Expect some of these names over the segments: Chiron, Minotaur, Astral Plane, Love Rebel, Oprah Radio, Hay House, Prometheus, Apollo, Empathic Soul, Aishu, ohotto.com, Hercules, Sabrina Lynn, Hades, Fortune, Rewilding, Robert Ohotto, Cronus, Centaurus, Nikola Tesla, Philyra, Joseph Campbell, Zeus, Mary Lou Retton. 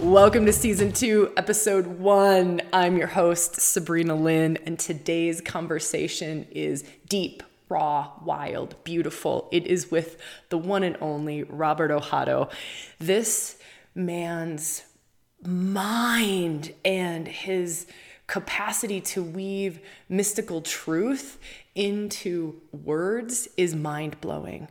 Welcome to Season 2, Episode 1. I'm your host, Sabrina Lynn, and today's conversation is deep, raw, wild, beautiful. It is with the one and only Robert Ohotto. This man's mind and his capacity to weave mystical truth into words is mind-blowing.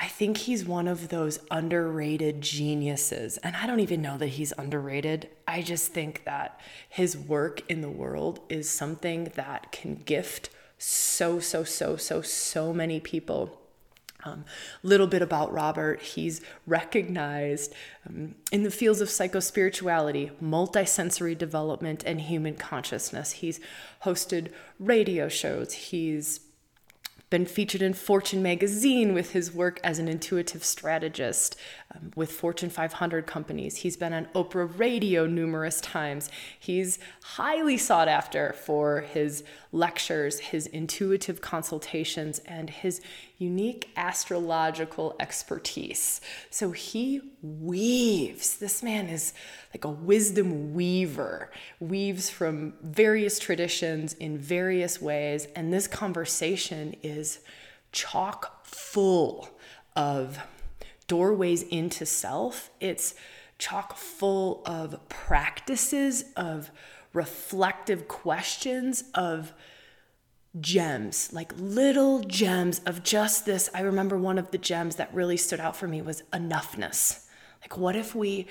I think he's one of those underrated geniuses, and I don't even know that he's underrated. I just think that his work in the world is something that can gift so many people. Little bit about Robert. He's recognized in the fields of psychospirituality, multisensory development, and human consciousness. He's hosted radio shows. He's been featured in Fortune magazine with his work as an intuitive strategist with Fortune 500 companies. He's been on Oprah Radio numerous times. He's highly sought after for his lectures, his intuitive consultations, and his unique astrological expertise. So he weaves. This man is like a wisdom weaver, weaves from various traditions in various ways. And this conversation is chock full of doorways into self. It's chock full of practices, of reflective questions, of gems, like little gems of just this. I remember one of the gems that really stood out for me was enoughness. Like, what if we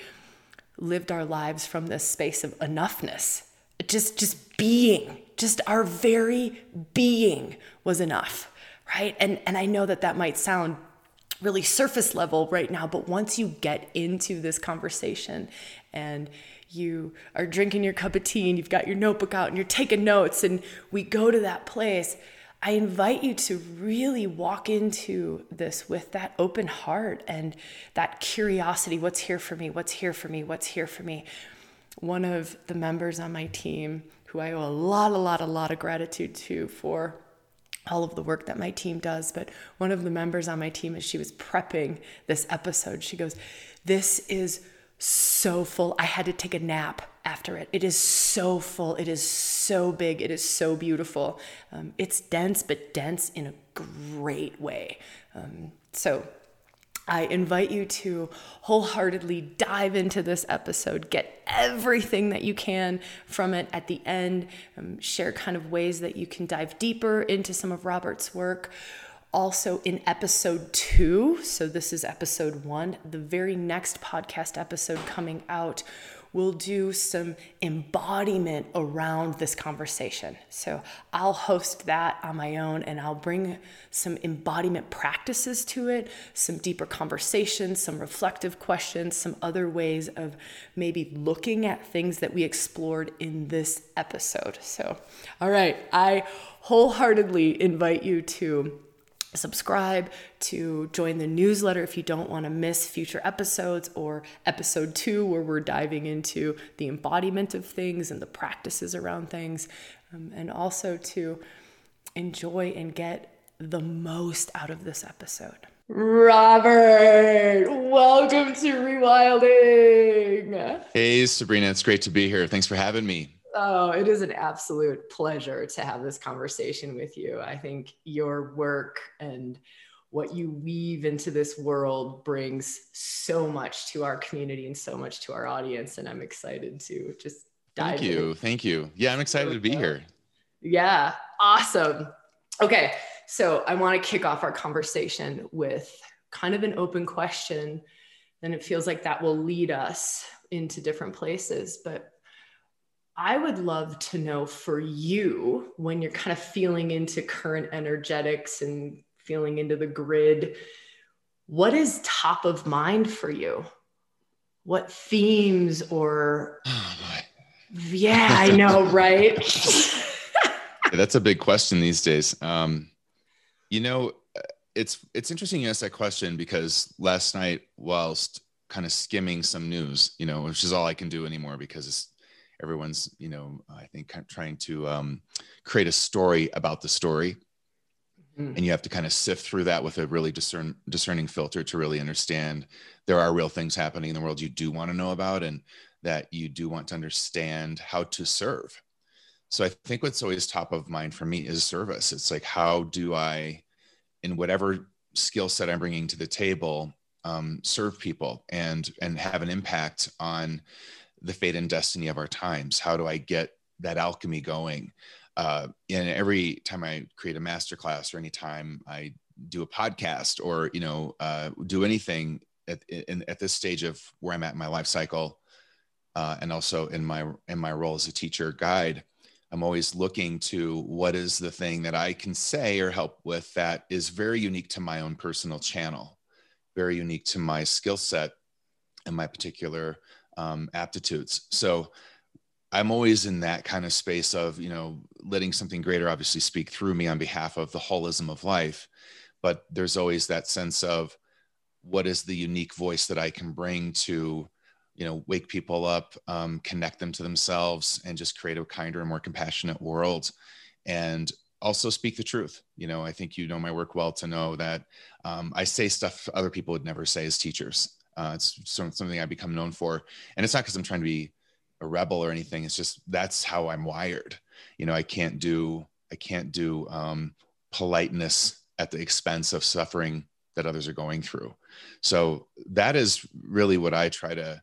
lived our lives from this space of enoughness? Just being, just our very being was enough, right? And I know that might sound really surface level right now, but once you get into this conversation and you are drinking your cup of tea and you've got your notebook out and you're taking notes and we go to that place, I invite you to really walk into this with that open heart and that curiosity. What's here for me? What's here for me? What's here for me? One of the members on my team who I owe a lot of gratitude to for all of the work that my team does, but one of the members on my team, as she was prepping this episode, she goes, "This is so full. I had to take a nap after it. It is so full. It is so big. It is so beautiful. It's dense, but dense in a great way." So I invite you to wholeheartedly dive into this episode, get everything that you can from it at the end, share kind of ways that you can dive deeper into some of Robert's work. Also in episode 2, so this is episode 1, the very next podcast episode coming out, we'll do some embodiment around this conversation. So I'll host that on my own and I'll bring some embodiment practices to it, some deeper conversations, some reflective questions, some other ways of maybe looking at things that we explored in this episode. So, all right, I wholeheartedly invite you to subscribe, to join the newsletter if you don't want to miss future episodes or episode 2 where we're diving into the embodiment of things and the practices around things, and also to enjoy and get the most out of this episode. Robert, welcome to Rewilding. Hey, Sabrina, it's great to be here. Thanks for having me. Oh, it is an absolute pleasure to have this conversation with you. I think your work and what you weave into this world brings so much to our community and so much to our audience. And I'm excited to just dive in. Thank you. Yeah, I'm excited to be here. Yeah, awesome. Okay, so I want to kick off our conversation with kind of an open question. And it feels like that will lead us into different places, but I would love to know for you, when you're kind of feeling into current energetics and feeling into the grid, what is top of mind for you? What themes or... Oh, boy. Yeah, I know, right? Yeah, that's a big question these days. You know, it's interesting you asked that question because last night, whilst kind of skimming some news, you know, which is all I can do anymore because it's everyone's, you know, I think kind of trying to create a story about the story. And you have to kind of sift through that with a really discerning filter to really understand there are real things happening in the world you do want to know about, and that you do want to understand how to serve. So I think what's always top of mind for me is service. It's like, how do I, in whatever skill set I'm bringing to the table, serve people and have an impact on the fate and destiny of our times? How do I get that alchemy going? And every time I create a masterclass or any time I do a podcast or, do anything at this stage of where I'm at in my life cycle, and also in my role as a teacher guide, I'm always looking to what is the thing that I can say or help with that is very unique to my own personal channel, very unique to my skill set and my particular aptitudes. So I'm always in that kind of space of, letting something greater obviously speak through me on behalf of the holism of life. But there's always that sense of what is the unique voice that I can bring to, wake people up, connect them to themselves, and just create a kinder and more compassionate world. And also speak the truth. I think my work well to know that I say stuff other people would never say as teachers. It's something I become known for. And it's not because I'm trying to be a rebel or anything. It's just, that's how I'm wired. I can't do politeness at the expense of suffering that others are going through. So that is really what I try to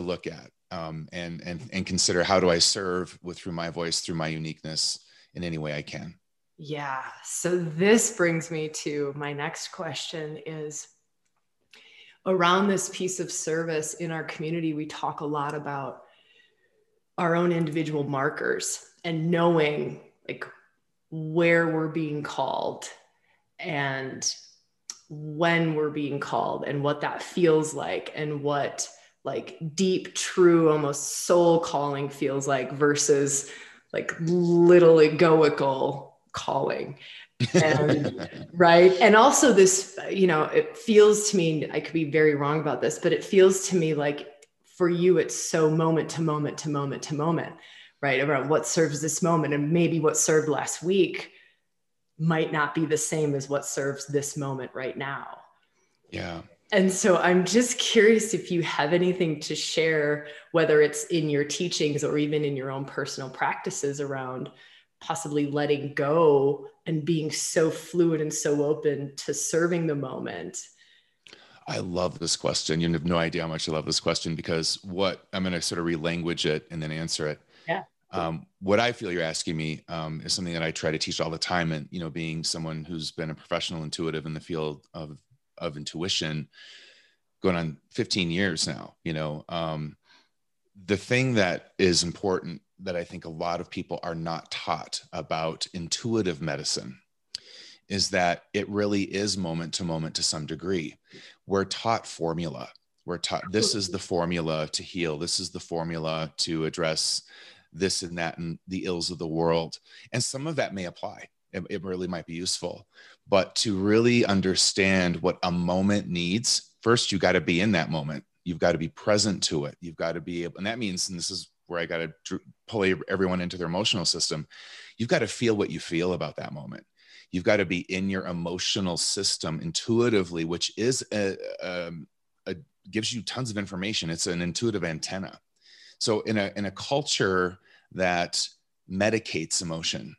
look at, and consider, how do I serve through my voice, through my uniqueness in any way I can. Yeah. So this brings me to my next question is, around this piece of service in our community, we talk a lot about our own individual markers and knowing like where we're being called and when we're being called and what that feels like and what like deep, true, almost soul calling feels like versus like little egoical calling. And, right. And also this, it feels to me, I could be very wrong about this, but it feels to me like for you, it's so moment to moment to moment to moment, right? About what serves this moment, and maybe what served last week might not be the same as what serves this moment right now. Yeah. And so I'm just curious if you have anything to share, whether it's in your teachings or even in your own personal practices, around possibly letting go and being so fluid and so open to serving the moment. I love this question. You have no idea how much I love this question, because what I'm going to sort of relanguage it and then answer it. Yeah. What I feel you're asking me is something that I try to teach all the time. And, being someone who's been a professional intuitive in the field of intuition going on 15 years now, the thing that is important that I think a lot of people are not taught about intuitive medicine is that it really is moment to moment to some degree. We're taught formula. We're taught this is the formula to heal. This is the formula to address this and that and the ills of the world. And some of that may apply. It really might be useful. But to really understand what a moment needs, first, you got to be in that moment. You've got to be present to it. You've got to be able, and that means, and this is where I got to pull everyone into their emotional system. You've got to feel what you feel about that moment. You've got to be in your emotional system intuitively, which is gives you tons of information. It's an intuitive antenna. So in a culture that medicates emotion,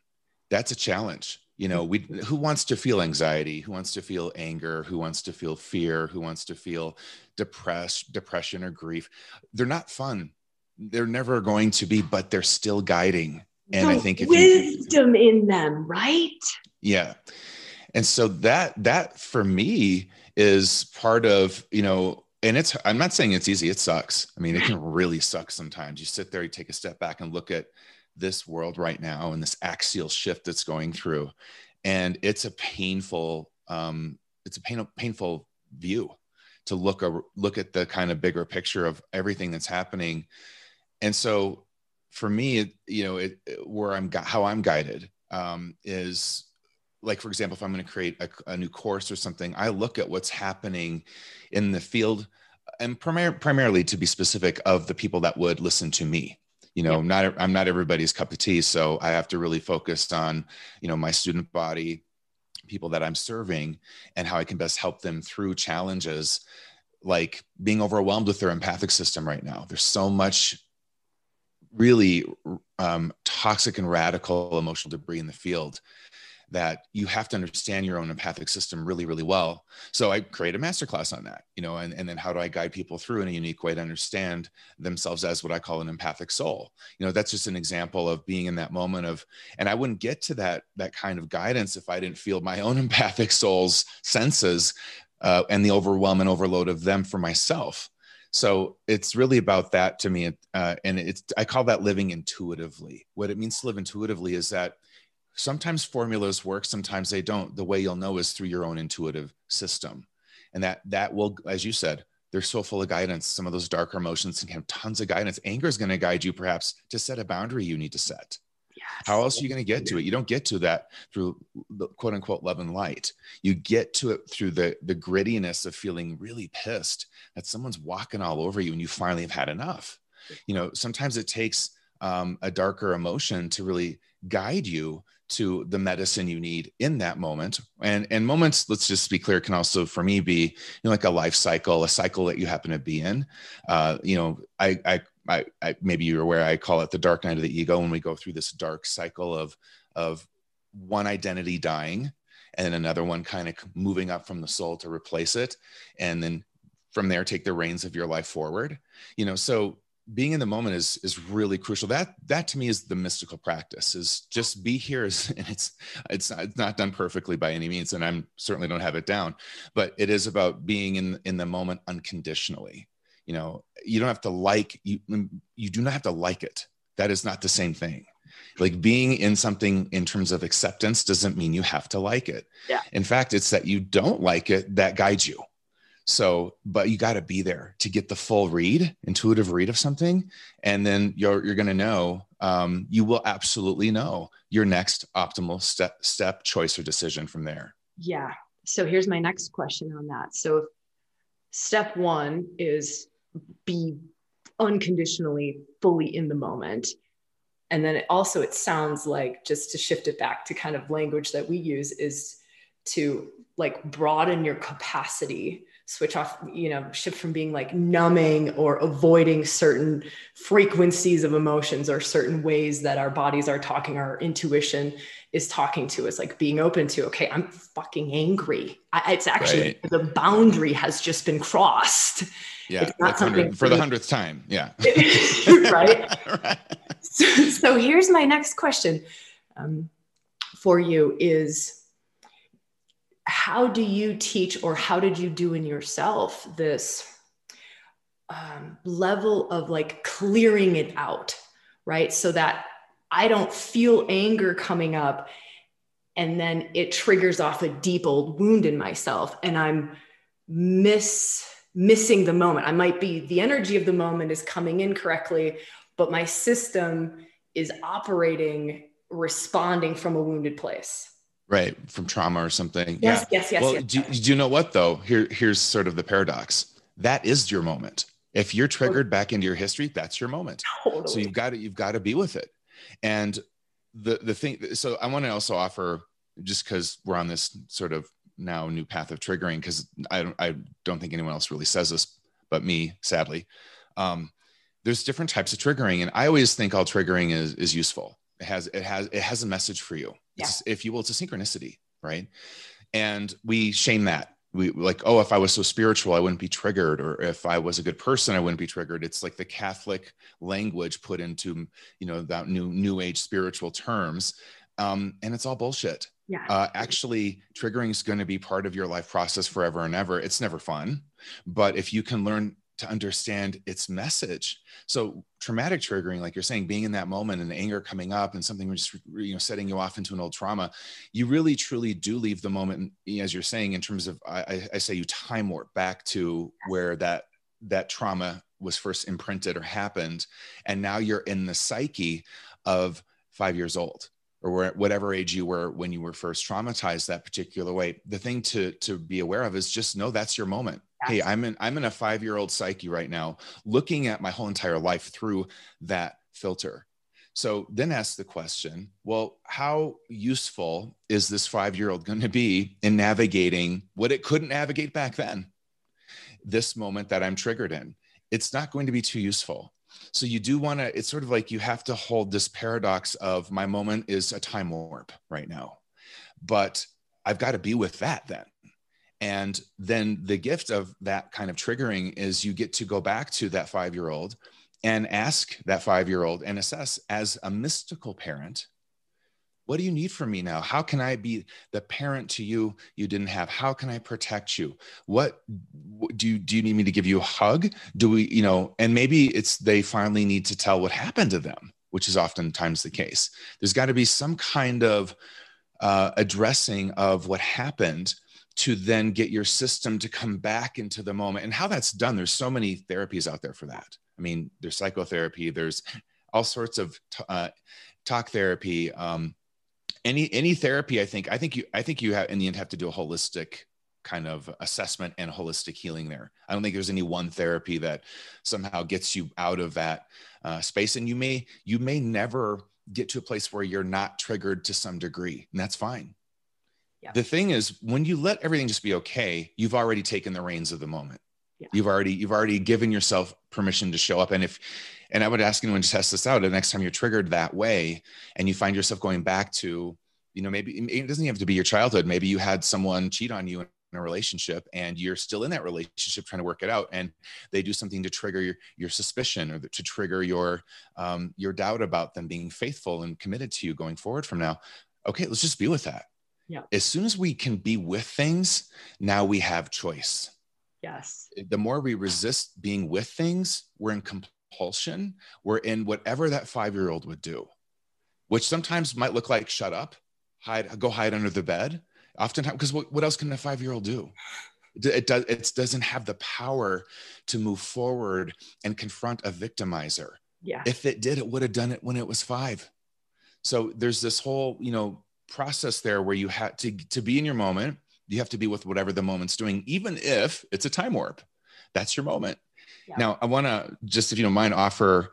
that's a challenge. Who wants to feel anxiety? Who wants to feel anger? Who wants to feel fear? Who wants to feel depression or grief? They're not fun. They're never going to be, but they're still guiding. And I think wisdom in them, right? Yeah. And so that for me is part of, and I'm not saying it's easy. It sucks. I mean, it can really suck sometimes. You sit there, you take a step back and look at this world right now and this axial shift that's going through. And it's a painful, painful view to look at the kind of bigger picture of everything that's happening. And so for me, how I'm guided is, like, for example, if I'm going to create a new course or something, I look at what's happening in the field, and primarily, to be specific, of the people that would listen to me. I'm not everybody's cup of tea. So I have to really focus on, my student body, people that I'm serving and how I can best help them through challenges, like being overwhelmed with their empathic system right now. There's so much really toxic and radical emotional debris in the field that you have to understand your own empathic system really, really well. So I create a masterclass on that, you know, and then how do I guide people through in a unique way to understand themselves as what I call an empathic soul? You know, that's just an example of being in that moment of, and I wouldn't get to that kind of guidance if I didn't feel my own empathic soul's senses and the overwhelm and overload of them for myself. So it's really about that to me. And I call that living intuitively. What it means to live intuitively is that sometimes formulas work, sometimes they don't. The way you'll know is through your own intuitive system. And that will, as you said, they're so full of guidance. Some of those darker emotions can have tons of guidance. Anger is going to guide you perhaps to set a boundary you need to set. Yes. How else are you going to get to it? You don't get to that through the quote unquote love and light. You get to it through the grittiness of feeling really pissed that someone's walking all over you and you finally have had enough. You know, sometimes it takes a darker emotion to really guide you to the medicine you need in that moment. And moments, let's just be clear, can also for me be, you know, like a life cycle, a cycle that you happen to be in. You know, I maybe you're aware, I call it the dark night of the ego, when we go through this dark cycle of one identity dying and then another one kind of moving up from the soul to replace it. And then from there, take the reins of your life forward, you know, so being in the moment is really crucial. That to me is the mystical practice, is just be here. And it's not done perfectly by any means, and I'm certainly don't have it down, but it is about being in the moment unconditionally. You know, you don't have to like, you do not have to like it. That is not the same thing. Like being in something in terms of acceptance doesn't mean you have to like it. Yeah. In fact, it's that you don't like it that guides you. So, but you got to be there to get the full read, intuitive read of something. And then you're going to know, you will absolutely know your next optimal step, choice, or decision from there. Yeah. So here's my next question on that. So if step one is be unconditionally fully in the moment. And then it sounds like, just to shift it back to kind of language that we use, is to like broaden your capacity, switch off, you know, shift from being like numbing or avoiding certain frequencies of emotions or certain ways that our bodies are talking, our intuition is talking to us, like being open to, okay, I'm fucking angry. It's actually, right, the boundary has just been crossed. Yeah. It's not something for the 100th time. Yeah. Right. Right. So here's my next question for you is, how do you teach, or how did you do in yourself, this level of like clearing it out, right? So that I don't feel anger coming up and then it triggers off a deep old wound in myself and I'm missing the moment. I might be, the energy of the moment is coming in correctly, but my system is operating, responding from a wounded place. Right. From trauma or something. Yes, yeah. Yes, well, yes. Do you know what though? Here's sort of the paradox. That is your moment. If you're triggered back into your history, that's your moment. Totally. So you've got to be with it. And the thing, so I want to also offer, just cause we're on this sort of now new path of triggering, cause I don't think anyone else really says this, but me, sadly, there's different types of triggering. And I always think all triggering is useful. It has a message for you. Yeah. If you will, it's a synchronicity, right? And we shame that. We like, oh, if I was so spiritual, I wouldn't be triggered. Or if I was a good person, I wouldn't be triggered. It's like the Catholic language put into, you know, that new age spiritual terms. And it's all bullshit. Yeah. Actually, triggering is going to be part of your life process forever and ever. It's never fun. But if you can learn to understand its message. So traumatic triggering, like you're saying, being in that moment and the anger coming up and something just, you know, setting you off into an old trauma, you really truly do leave the moment, as you're saying, in terms of, I say you time warp back to where that trauma was first imprinted or happened. And now you're in the psyche of 5 years old, or whatever age you were when you were first traumatized that particular way. The thing to be aware of is just know that's your moment. Hey, I'm in a 5-year-old psyche right now, looking at my whole entire life through that filter. So then ask the question, well, how useful is this 5-year-old going to be in navigating what it couldn't navigate back then? This moment that I'm triggered in, it's not going to be too useful. So you do want to, it's sort of like you have to hold this paradox of my moment is a time warp right now, but I've got to be with that then. And then the gift of that kind of triggering is you get to go back to that 5-year-old and ask that 5-year-old and assess as a mystical parent, what do you need from me now? How can I be the parent to you you didn't have? How can I protect you? What do you need me to give you a hug? Do we, you know, and maybe it's they finally need to tell what happened to them, which is oftentimes the case. There's got to be some kind of addressing of what happened to then get your system to come back into the moment. And how that's done, there's so many therapies out there for that. I mean, there's psychotherapy, there's all sorts of talk therapy, any therapy. I think you have in the end have to do a holistic kind of assessment and holistic healing there. I don't think there's any one therapy that somehow gets you out of that space. And you may never get to a place where you're not triggered to some degree, and that's fine. Yeah. The thing is, when you let everything just be okay, you've already taken the reins of the moment. Yeah. You've already given yourself permission to show up. And I would ask anyone to test this out. The next time you're triggered that way and you find yourself going back to, you know, maybe it doesn't have to be your childhood. Maybe you had someone cheat on you in a relationship and you're still in that relationship trying to work it out. And they do something to trigger your suspicion or to trigger your doubt about them being faithful and committed to you going forward from now. Okay, let's just be with that. Yeah. As soon as we can be with things, now we have choice. Yes. The more we resist being with things, we're in compulsion. We're in whatever that 5-year-old would do, which sometimes might look like shut up, hide, go hide under the bed. Oftentimes, because what else can a 5-year-old do? It doesn't have the power to move forward and confront a victimizer. Yeah. If it did, it would have done it when it was 5. So there's this whole, you know, process there where you have to be in your moment. You have to be with whatever the moment's doing, even if it's a time warp. That's your moment. Yeah. Now, I want to just, if you don't mind, offer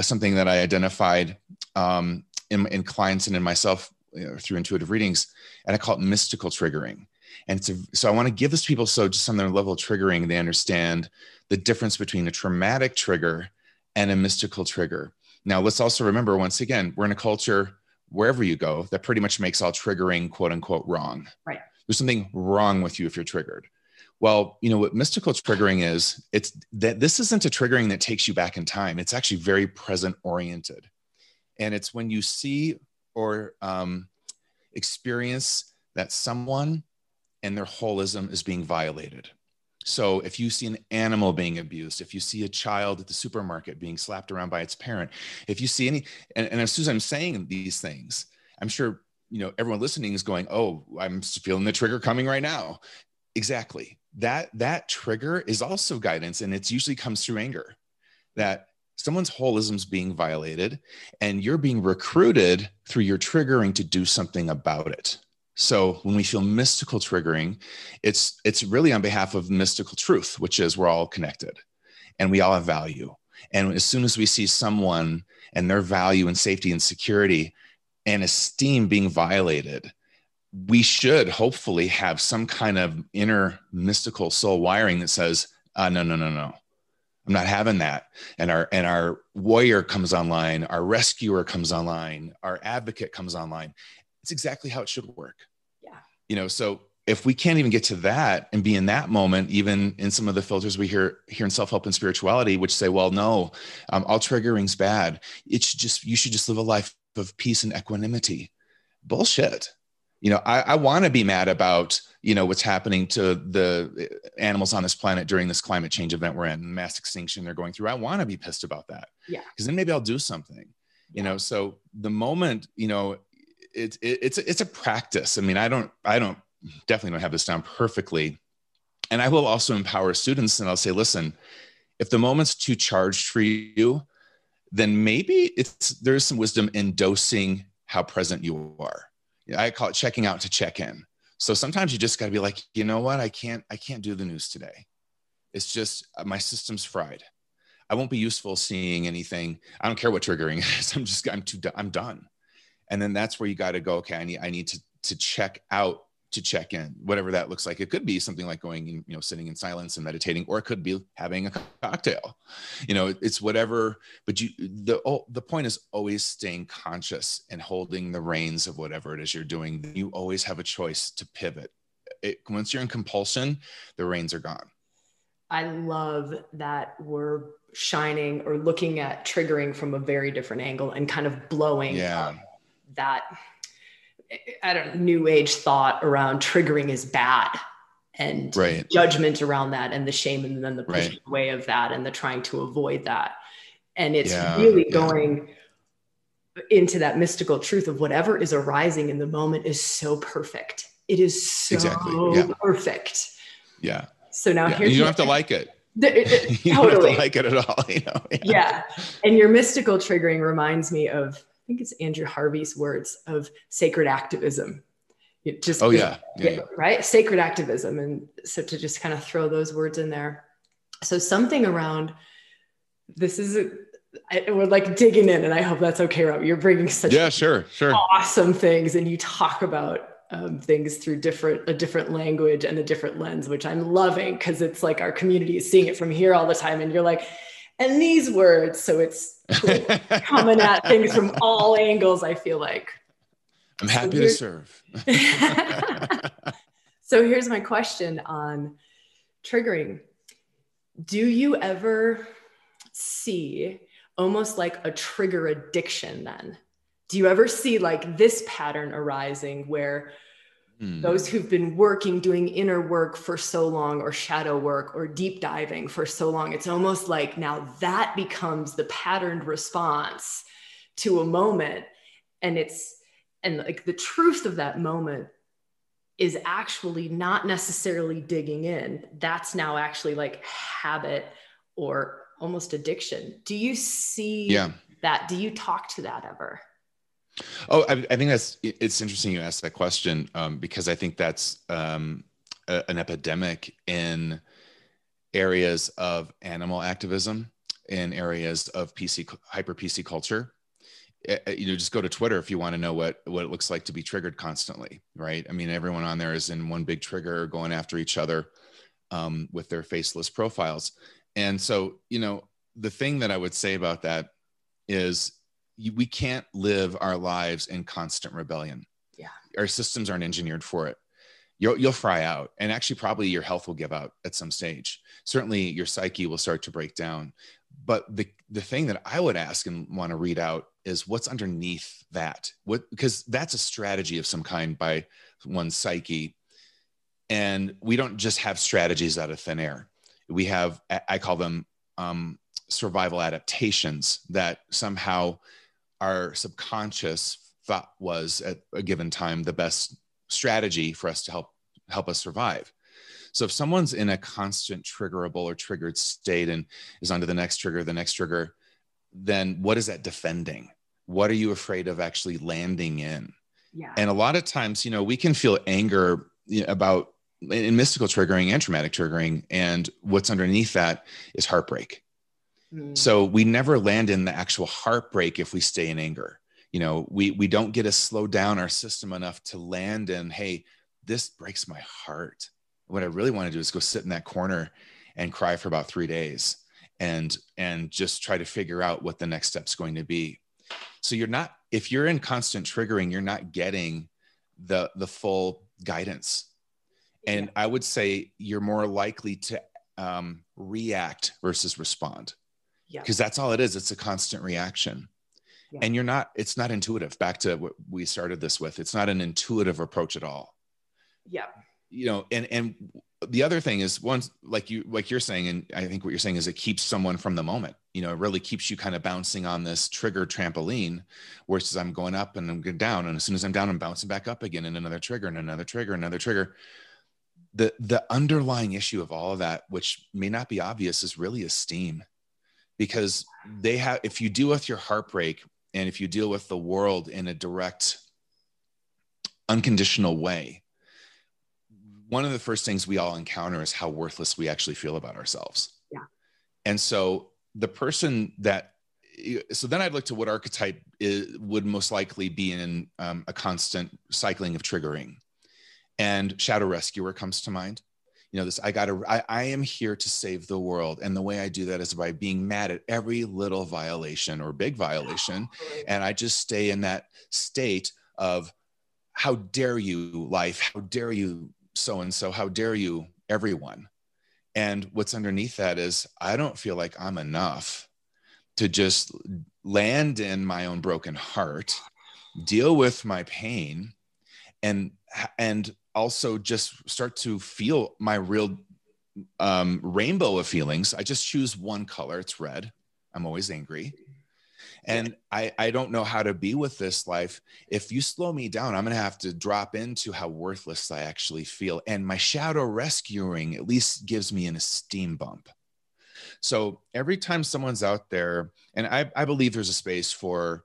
something that I identified in clients and in myself, you know, through intuitive readings, and I call it mystical triggering. And so I want to give this to people so just on their level of triggering, they understand the difference between a traumatic trigger and a mystical trigger. Now, let's also remember, once again, we're in a culture, wherever you go, that pretty much makes all triggering, quote unquote, wrong. Right. There's something wrong with you if you're triggered. Well, you know, what mystical triggering is, it's that this isn't a triggering that takes you back in time. It's actually very present oriented. And it's when you see or experience that someone and their holism is being violated. So if you see an animal being abused, if you see a child at the supermarket being slapped around by its parent, if you see any, and as soon as I'm saying these things, I'm sure, you know, everyone listening is going, oh, I'm feeling the trigger coming right now. Exactly. That trigger is also guidance, and it's usually comes through anger, that someone's holism is being violated and you're being recruited through your triggering to do something about it. So when we feel mystical triggering, it's really on behalf of mystical truth, which is we're all connected and we all have value. And as soon as we see someone and their value and safety and security and esteem being violated, we should hopefully have some kind of inner mystical soul wiring that says, no, I'm not having that. And our warrior comes online, our rescuer comes online, our advocate comes online. It's exactly how it should work. Yeah. You know, so if we can't even get to that and be in that moment, even in some of the filters we hear in self-help and spirituality, which say, well, no, all triggering's bad. You should just live a life of peace and equanimity. Bullshit. You know, I want to be mad about, you know, what's happening to the animals on this planet during this climate change event we're in, mass extinction they're going through. I want to be pissed about that. Yeah. Because then maybe I'll do something, you know. So the moment, you know, it's a practice. I mean, I don't definitely don't have this down perfectly. And I will also empower students, and I'll say, listen, if the moment's too charged for you, then maybe there's some wisdom in dosing how present you are. I call it checking out to check in. So sometimes you just got to be like, you know what? I can't do the news today. It's just my system's fried. I won't be useful seeing anything. I don't care what triggering is. I'm done. And then that's where you got to go. Okay, I need to check out to check in, whatever that looks like. It could be something like going in, sitting in silence and meditating, or it could be having a cocktail, it's whatever, but the point is always staying conscious and holding the reins of whatever it is you're doing. You always have a choice to pivot. Once you're in compulsion, the reins are gone. I love that we're shining or looking at triggering from a very different angle and kind of blowing that new age thought around triggering is bad and judgment around that and the shame and then the pushing away of that and the trying to avoid that. And it's really going into that mystical truth of whatever is arising in the moment is so perfect. It is so perfect. Yeah. So now here's you don't have to like it. You totally don't have to like it at all. And your mystical triggering reminds me of, I think it's Andrew Harvey's words of sacred activism. Sacred activism. And so to just kind of throw those words in there. So something around, we're like digging in, and I hope that's okay, Rob. You're bringing such awesome things, and you talk about things through a different language and a different lens, which I'm loving, because it's like our community is seeing it from here all the time. And you're like, and these words, so it's coming at things from all angles, I feel like. I'm happy to serve. So here's my question on triggering. Do you ever see almost like a trigger addiction then? Do you ever see like this pattern arising where those who've been doing inner work for so long, or shadow work, or deep diving for so long, it's almost like now that becomes the patterned response to a moment. And like the truth of that moment is actually not necessarily digging in. That's now actually like habit or almost addiction. Do you see that? Do you talk to that ever? Oh, I think it's interesting you asked that question, because I think that's an epidemic in areas of animal activism, in areas of hyper PC culture. Just go to Twitter if you want to know what it looks like to be triggered constantly, right? I mean, everyone on there is in one big trigger going after each other with their faceless profiles. And so, the thing that I would say about that is, we can't live our lives in constant rebellion. Yeah. Our systems aren't engineered for it. You'll fry out, and actually probably your health will give out at some stage. Certainly your psyche will start to break down. But the thing that I would ask and want to read out is what's underneath that. Because that's a strategy of some kind by one's psyche. And we don't just have strategies out of thin air. We have, I call them survival adaptations that somehow our subconscious thought was at a given time the best strategy for us to help us survive. So if someone's in a constant triggerable or triggered state and is onto the next trigger, then what is that defending? What are you afraid of actually landing in? Yeah. And a lot of times, we can feel anger about in mystical triggering and traumatic triggering, and what's underneath that is heartbreak. So we never land in the actual heartbreak if we stay in anger. We don't get to slow down our system enough to land in, hey, this breaks my heart. What I really want to do is go sit in that corner and cry for about 3 days and just try to figure out what the next step's going to be. So if you're in constant triggering, you're not getting the full guidance. And I would say you're more likely to react versus respond. Because that's all it is. It's a constant reaction. Yeah. And it's not intuitive. Back to what we started this with. It's not an intuitive approach at all. Yeah. And the other thing is once, like you're saying, and I think what you're saying is it keeps someone from the moment, it really keeps you kind of bouncing on this trigger trampoline, versus I'm going up and I'm going down. And as soon as I'm down, I'm bouncing back up again, and another trigger and another trigger, another trigger. The underlying issue of all of that, which may not be obvious, is really esteem. Because if you deal with your heartbreak and if you deal with the world in a direct, unconditional way, one of the first things we all encounter is how worthless we actually feel about ourselves. Yeah. And so the person that, so then I'd look to what archetype would most likely be in a constant cycling of triggering. And Shadow Rescuer comes to mind. You know, this, I am here to save the world. And the way I do that is by being mad at every little violation or big violation. And I just stay in that state of, how dare you, life? How dare you, so-and-so? How dare you, everyone? And what's underneath that is, I don't feel like I'm enough to just land in my own broken heart, deal with my pain, and also just start to feel my real rainbow of feelings. I just choose one color, it's red. I'm always angry. And I don't know how to be with this life. If you slow me down, I'm going to have to drop into how worthless I actually feel. And my shadow rescuing at least gives me an esteem bump. So every time someone's out there, and I believe there's a space for,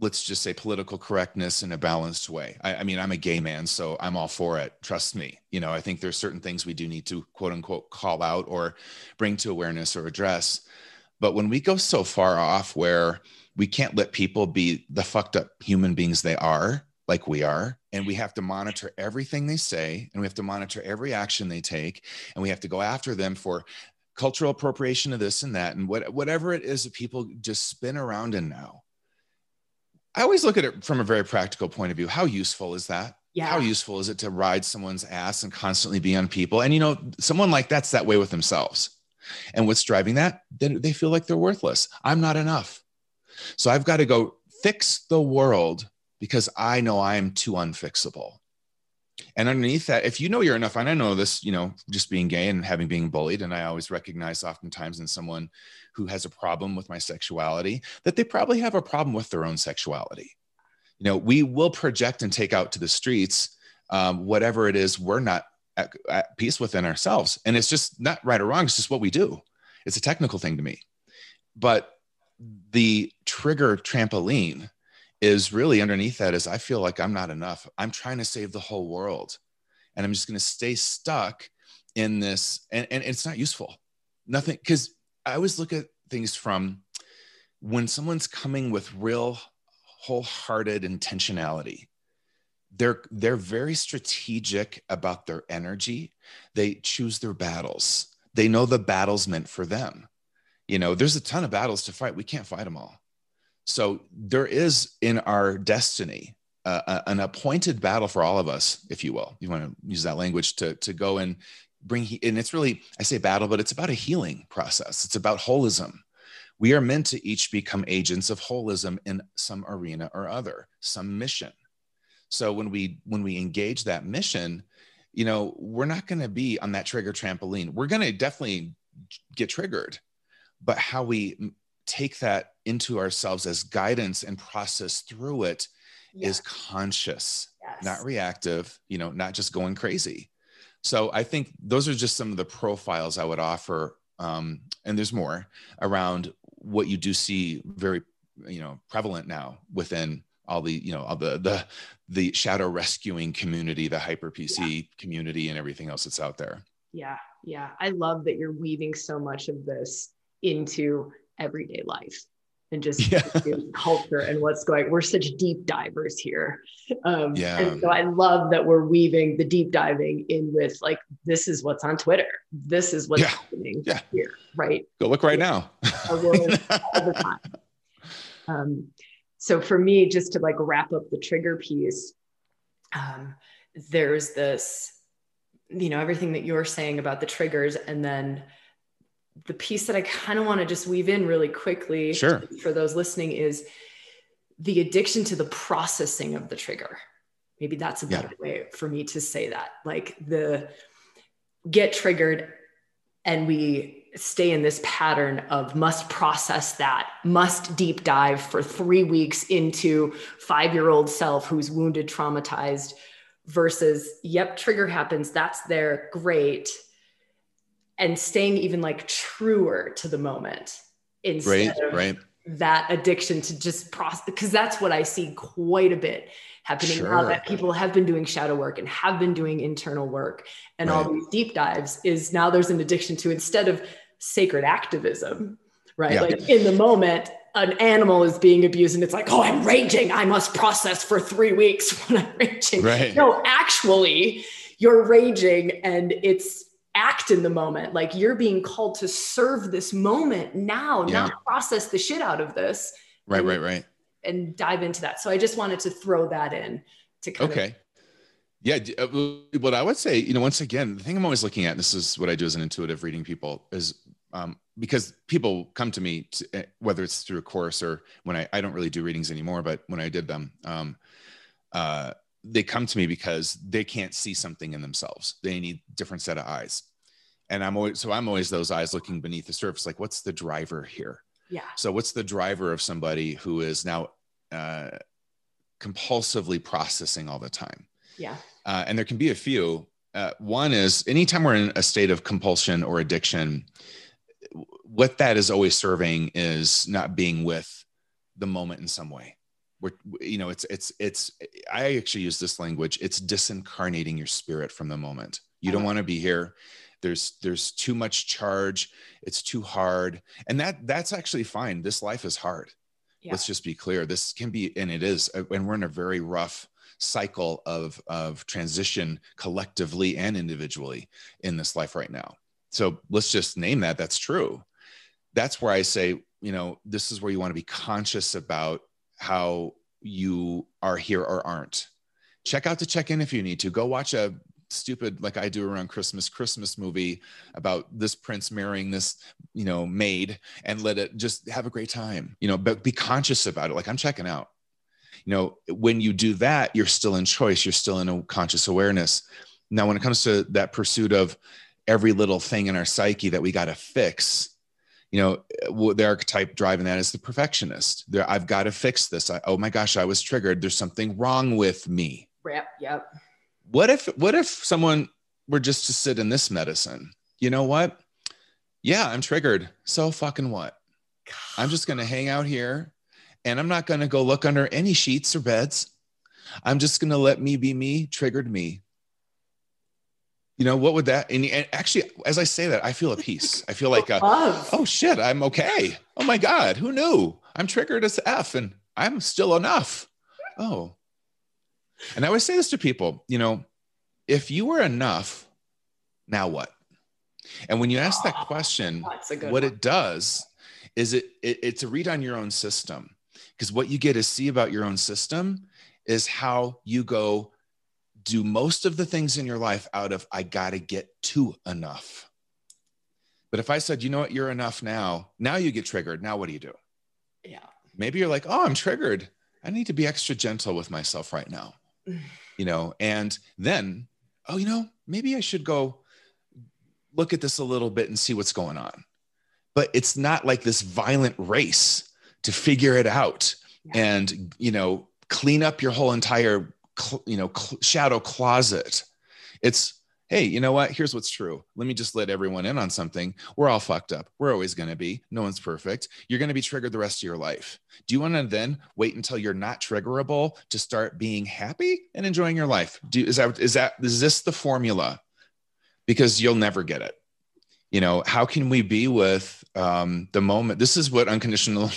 let's just say, political correctness in a balanced way. I mean, I'm a gay man, so I'm all for it. Trust me. You know, I think there's certain things we do need to, quote unquote, call out or bring to awareness or address. But when we go so far off where we can't let people be the fucked up human beings they are, like we are, and we have to monitor everything they say, and we have to monitor every action they take, and we have to go after them for cultural appropriation of this and that, and whatever it is that people just spin around in now. I always look at it from a very practical point of view. How useful is that? Yeah. How useful is it to ride someone's ass and constantly be on people? And, you know, someone like that's that way with themselves. And what's driving that? They feel like they're worthless. I'm not enough. So I've got to go fix the world because I know I am too unfixable. And underneath that, if you know you're enough, and I know this, you know, just being gay and having been bullied, and I always recognize oftentimes in someone who has a problem with my sexuality, that they probably have a problem with their own sexuality. You know, we will project and take out to the streets whatever it is we're not at peace within ourselves. And it's just not right or wrong. It's just what we do. It's a technical thing to me. But the trigger trampoline is really underneath that is, I feel like I'm not enough. I'm trying to save the whole world. And I'm just going to stay stuck in this. And it's not useful. Nothing. Because I always look at things from when someone's coming with real wholehearted intentionality. They're very strategic about their energy. They choose their battles. They know the battles meant for them. You know, there's a ton of battles to fight. We can't fight them all. So there is in our destiny an appointed battle for all of us, if you will. You want to use that language to go and bring, and it's really, I say battle, but it's about a healing process. It's about holism. We are meant to each become agents of holism in some arena or other, some mission. So when we engage that mission, you know, we're not going to be on that trigger trampoline. We're going to definitely get triggered, but how we take that into ourselves as guidance and process through it is conscious, not reactive, you know, not just going crazy. So I think those are just some of the profiles I would offer. And there's more around what you do see very, you know, prevalent now within all the, you know, all the shadow rescuing community, the hyper PC community, and everything else that's out there. Yeah. Yeah. I love that you're weaving so much of this into everyday life and just culture and what's going. We're such deep divers here. And so I love that we're weaving the deep diving in with, like, this is what's on Twitter. This is what's happening here. Right. Go look right now. A world all the time. So for me, just to like wrap up the trigger piece, there's this, you know, everything that you're saying about the triggers. And then the piece that I kind of want to just weave in really quickly for those listening is the addiction to the processing of the trigger. Maybe that's a better way for me to say that. Like the get triggered and we stay in this pattern of must process that, must deep dive for 3 weeks into 5-year-old self who's wounded, traumatized, versus, yep, trigger happens. That's there. Great. And staying even like truer to the moment instead of that addiction to just process, because that's what I see quite a bit happening now that people have been doing shadow work and have been doing internal work and all these deep dives, is now there's an addiction to, instead of sacred activism, right? Yeah. Like in the moment, an animal is being abused and it's like, oh, I'm raging. I must process for 3 weeks when I'm raging. Right. No, actually you're raging and it's act in the moment. Like you're being called to serve this moment now, not process the shit out of this. Right. And dive into that. So I just wanted to throw that in to kind of. Yeah. What I would say, you know, once again, the thing I'm always looking at, and this is what I do as an intuitive reading people is, because people come to me, whether it's through a course or when I don't really do readings anymore, but when I did them, they come to me because they can't see something in themselves. They need a different set of eyes. And I'm always those eyes looking beneath the surface. Like, what's the driver here? Yeah. So what's the driver of somebody who is now, compulsively processing all the time? Yeah. And there can be a few. One is anytime we're in a state of compulsion or addiction, what that is always serving is not being with the moment in some way. We're, you know, it's, I actually use this language. It's disincarnating your spirit from the moment. You don't want to be here. There's too much charge. It's too hard. And that's actually fine. This life is hard. Yeah. Let's just be clear. This can be, and it is, and we're in a very rough cycle of transition collectively and individually in this life right now. So let's just name that. That's true. That's where I say, you know, this is where you want to be conscious about how you are here or aren't. Check out the check-in if you need to. Go watch a stupid, like I do around Christmas movie about this prince marrying this, you know, maid, and let it just have a great time, you know, but be conscious about it. Like, I'm checking out. You know, when you do that, you're still in choice. You're still in a conscious awareness. Now, when it comes to that pursuit of every little thing in our psyche that we got to fix, you know, the archetype driving that is the perfectionist. There, I've got to fix this. Oh my gosh, I was triggered. There's something wrong with me. Yep. What if someone were just to sit in this medicine? You know what? Yeah, I'm triggered. So fucking what? I'm just going to hang out here. And I'm not going to go look under any sheets or beds. I'm just going to let me be me, triggered me. You know, what would that, and actually, as I say that, I feel a peace. I feel like, oh shit, I'm okay. Oh my God, who knew? I'm triggered as F and I'm still enough. Oh. And I always say this to people, you know, if you were enough, now what? And when you ask that question, what it does is it's a read on your own system. Because what you get to see about your own system is how you go do most of the things in your life out of, I got to get to enough. But if I said, you know what, you're enough now you get triggered. Now what do you do? Yeah. Maybe you're like, oh, I'm triggered. I need to be extra gentle with myself right now, you know? And then, oh, you know, maybe I should go look at this a little bit and see what's going on. But it's not like this violent race to figure it out and, you know, clean up your whole entire, you know, shadow closet. It's, hey, you know what? Here's what's true. Let me just let everyone in on something. We're all fucked up. We're always going to be. No one's perfect. You're going to be triggered the rest of your life. Do you want to then wait until you're not triggerable to start being happy and enjoying your life? Is this the formula? Because you'll never get it. You know, how can we be with the moment? This is what unconditional,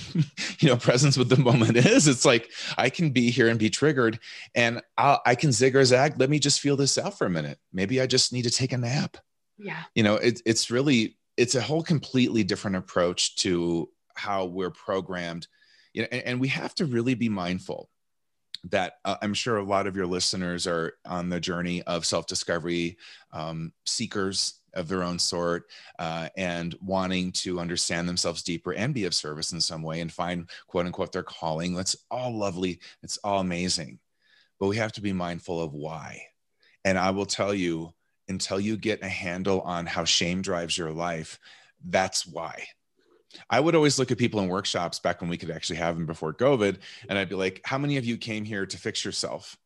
you know, presence with the moment is. It's like, I can be here and be triggered and I can zig or zag. Let me just feel this out for a minute. Maybe I just need to take a nap. Yeah. You know, it's really, it's a whole completely different approach to how we're programmed. You know, and we have to really be mindful that I'm sure a lot of your listeners are on the journey of self-discovery, seekers of their own sort, and wanting to understand themselves deeper and be of service in some way and find, quote unquote, their calling. That's all lovely. It's all amazing, but we have to be mindful of why. And I will tell you, until you get a handle on how shame drives your life, that's why. I would always look at people in workshops back when we could actually have them before COVID. And I'd be like, how many of you came here to fix yourself?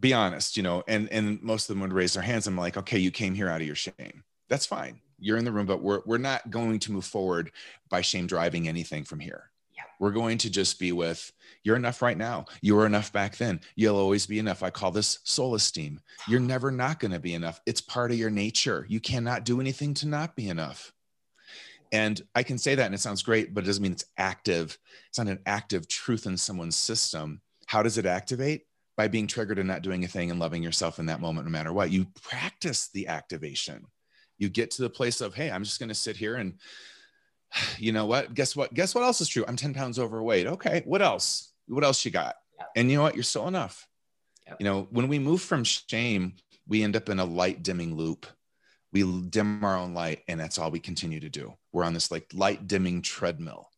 Be honest, you know, and most of them would raise their hands. I'm like, okay, you came here out of your shame. That's fine. You're in the room, but we're not going to move forward by shame driving anything from here. Yeah. We're going to just be with, you're enough right now. You were enough back then. You'll always be enough. I call this soul esteem. You're never not going to be enough. It's part of your nature. You cannot do anything to not be enough. And I can say that and it sounds great, but it doesn't mean it's active. It's not an active truth in someone's system. How does it activate? By being triggered and not doing a thing and loving yourself in that moment, no matter what. You practice the activation. You get to the place of, hey, I'm just going to sit here and, you know what? Guess what? Guess what else is true? I'm 10 pounds overweight. Okay. What else? What else you got? Yep. And you know what? You're still enough. Yep. You know, when we move from shame, we end up in a light dimming loop. We dim our own light, and that's all we continue to do. We're on this like light dimming treadmill,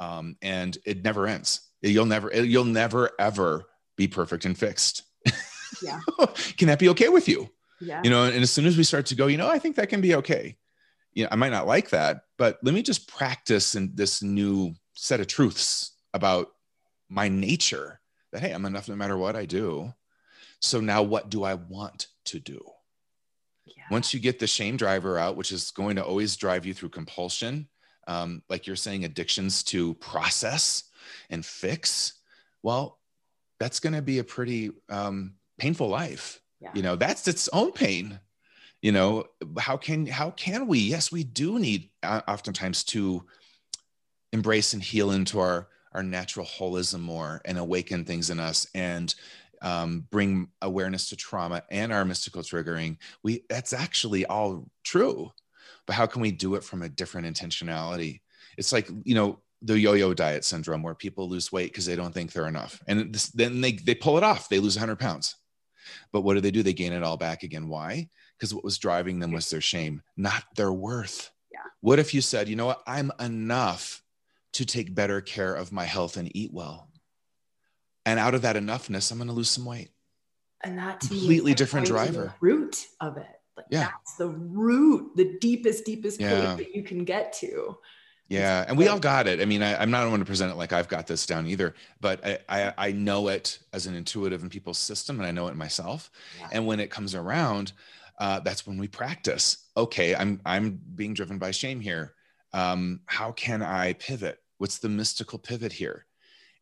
and it never ends. You'll never ever be perfect and fixed. Yeah. Can that be okay with you? Yeah. You know, and as soon as we start to go, you know, I think that can be okay. You know, I might not like that, but let me just practice in this new set of truths about my nature that, hey, I'm enough no matter what I do. So now what do I want to do? Yeah. Once you get the shame driver out, which is going to always drive you through compulsion, like you're saying, addictions to process and fix, well, that's going to be a pretty painful life. Yeah. You know, that's its own pain. You know, how can we? Yes, we do need oftentimes to embrace and heal into our natural holism more and awaken things in us and bring awareness to trauma and our mystical triggering. That's actually all true, but how can we do it from a different intentionality? It's like, you know, the yo-yo diet syndrome where people lose weight because they don't think they're enough. And then they pull it off. They lose 100 pounds. But what do? They gain it all back again. Why? Because what was driving them was their shame, not their worth. Yeah. What if you said, you know what? I'm enough to take better care of my health and eat well. And out of that enoughness, I'm going to lose some weight. And that's completely different driver. The root of it. Like, yeah. That's the root, the deepest point that you can get to. Yeah. And we all got it. I mean, I'm not going to present it like I've got this down either, but I know it as an intuitive in people's system, and I know it myself. Yeah. And when it comes around, that's when we practice. Okay. I'm being driven by shame here. How can I pivot? What's the mystical pivot here?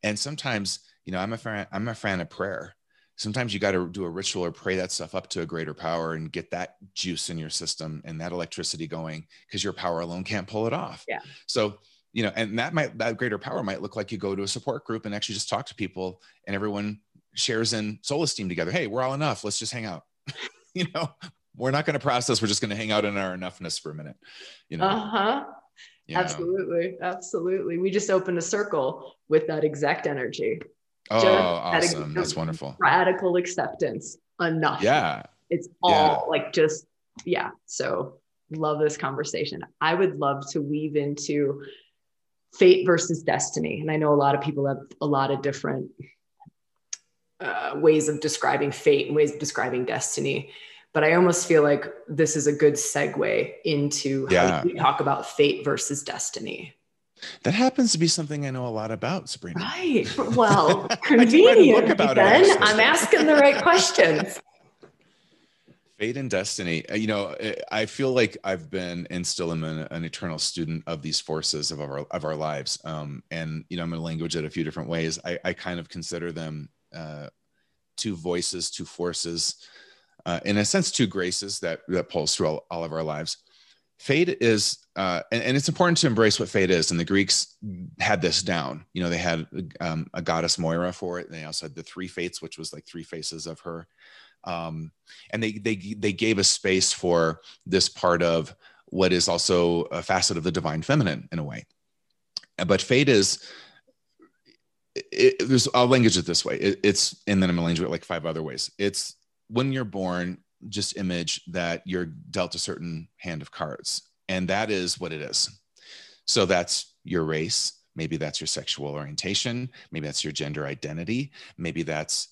And sometimes, you know, I'm a fan of prayer. Sometimes you got to do a ritual or pray that stuff up to a greater power and get that juice in your system and that electricity going, because your power alone can't pull it off. Yeah. So, you know, and that greater power might look like you go to a support group and actually just talk to people, and everyone shares in soul esteem together. Hey, we're all enough. Let's just hang out. You know, we're not going to process. We're just going to hang out in our enoughness for a minute. You know? Uh-huh. Yeah. Absolutely. Absolutely. We just opened a circle with that exact energy. Oh, awesome. That's wonderful. Radical acceptance. Enough. Yeah. It's all like just, yeah. So love this conversation. I would love to weave into fate versus destiny. And I know a lot of people have a lot of different ways of describing fate and ways of describing destiny. But I almost feel like this is a good segue into how we talk about fate versus destiny. That happens to be something I know a lot about, Sabrina. Right. Well, convenient. Then I'm asking the right questions. Fate and destiny. You know, I feel like I've been and still am an eternal student of these forces of our lives. And, you know, I'm going to language it a few different ways. I kind of consider them two voices, two forces, in a sense, two graces that pulse through all of our lives. Fate is, and it's important to embrace what fate is. And the Greeks had this down. You know, they had a goddess Moira for it. And they also had the three fates, which was like three faces of her. And they gave a space for this part of what is also a facet of the divine feminine in a way. But fate is, I'll language it this way. It's, and then I'm going to language it like five other ways. It's when you're born, just image that you're dealt a certain hand of cards, and that is what it is. So that's your race. Maybe that's your sexual orientation. Maybe that's your gender identity. Maybe that's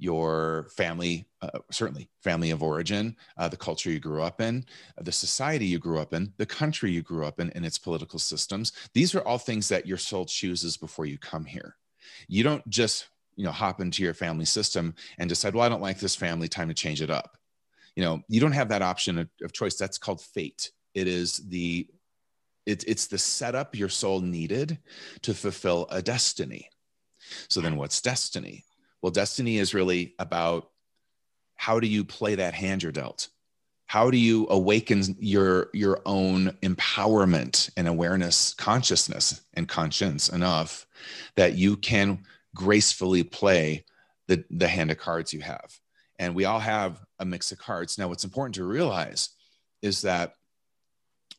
your family, certainly family of origin, the culture you grew up in, the society you grew up in, the country you grew up in, and its political systems. These are all things that your soul chooses before you come here. You don't just, you know, hop into your family system and decide, well, I don't like this family, time to change it up. You know, you don't have that option of choice. That's called fate. It is it's the setup your soul needed to fulfill a destiny. So then what's destiny? Well, destiny is really about how do you play that hand you're dealt? How do you awaken your own empowerment and awareness, consciousness and conscience enough that you can gracefully play the hand of cards you have? And we all have a mix of cards. Now, what's important to realize is that,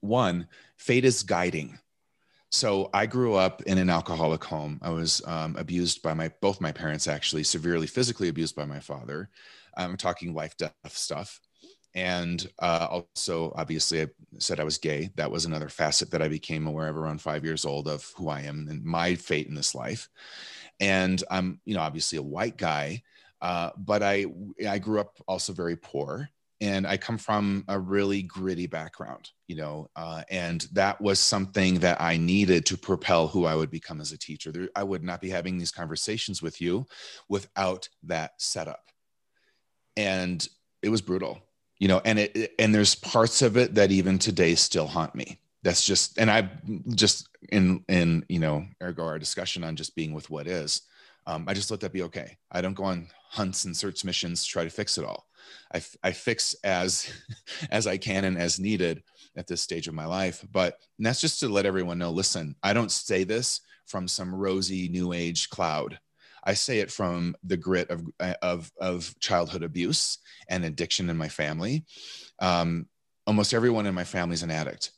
one, fate is guiding. So I grew up in an alcoholic home. I was abused by both my parents, actually, severely physically abused by my father. I'm talking life, death stuff. And also, obviously, I said I was gay. That was another facet that I became aware of around 5 years old, of who I am and my fate in this life. And I'm, you know, obviously a white guy, but I grew up also very poor. And I come from a really gritty background, you know, and that was something that I needed to propel who I would become as a teacher. I would not be having these conversations with you without that setup. And it was brutal, you know, and there's parts of it that even today still haunt me. That's just, and I just in, you know, ergo our discussion on just being with what is, I just let that be okay. I don't go on hunts and search missions to try to fix it all. I fix as I can and as needed at this stage of my life. But that's just to let everyone know, listen, I don't say this from some rosy new age cloud. I say it from the grit of childhood abuse and addiction in my family. Almost everyone in my family is an addict.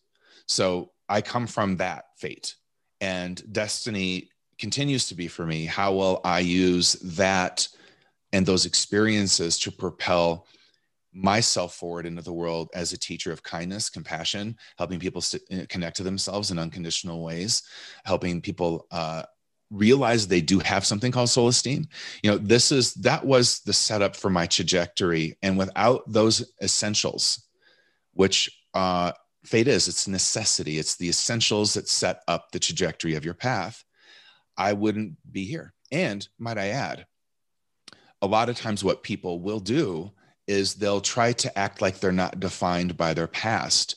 So I come from that fate, and destiny continues to be for me. How will I use that and those experiences to propel myself forward into the world as a teacher of kindness, compassion, helping people connect to themselves in unconditional ways, helping people realize they do have something called soul esteem. You know, that was the setup for my trajectory. And without those essentials, which fate is, it's necessity. It's the essentials that set up the trajectory of your path. I wouldn't be here. And might I add, a lot of times what people will do is they'll try to act like they're not defined by their past.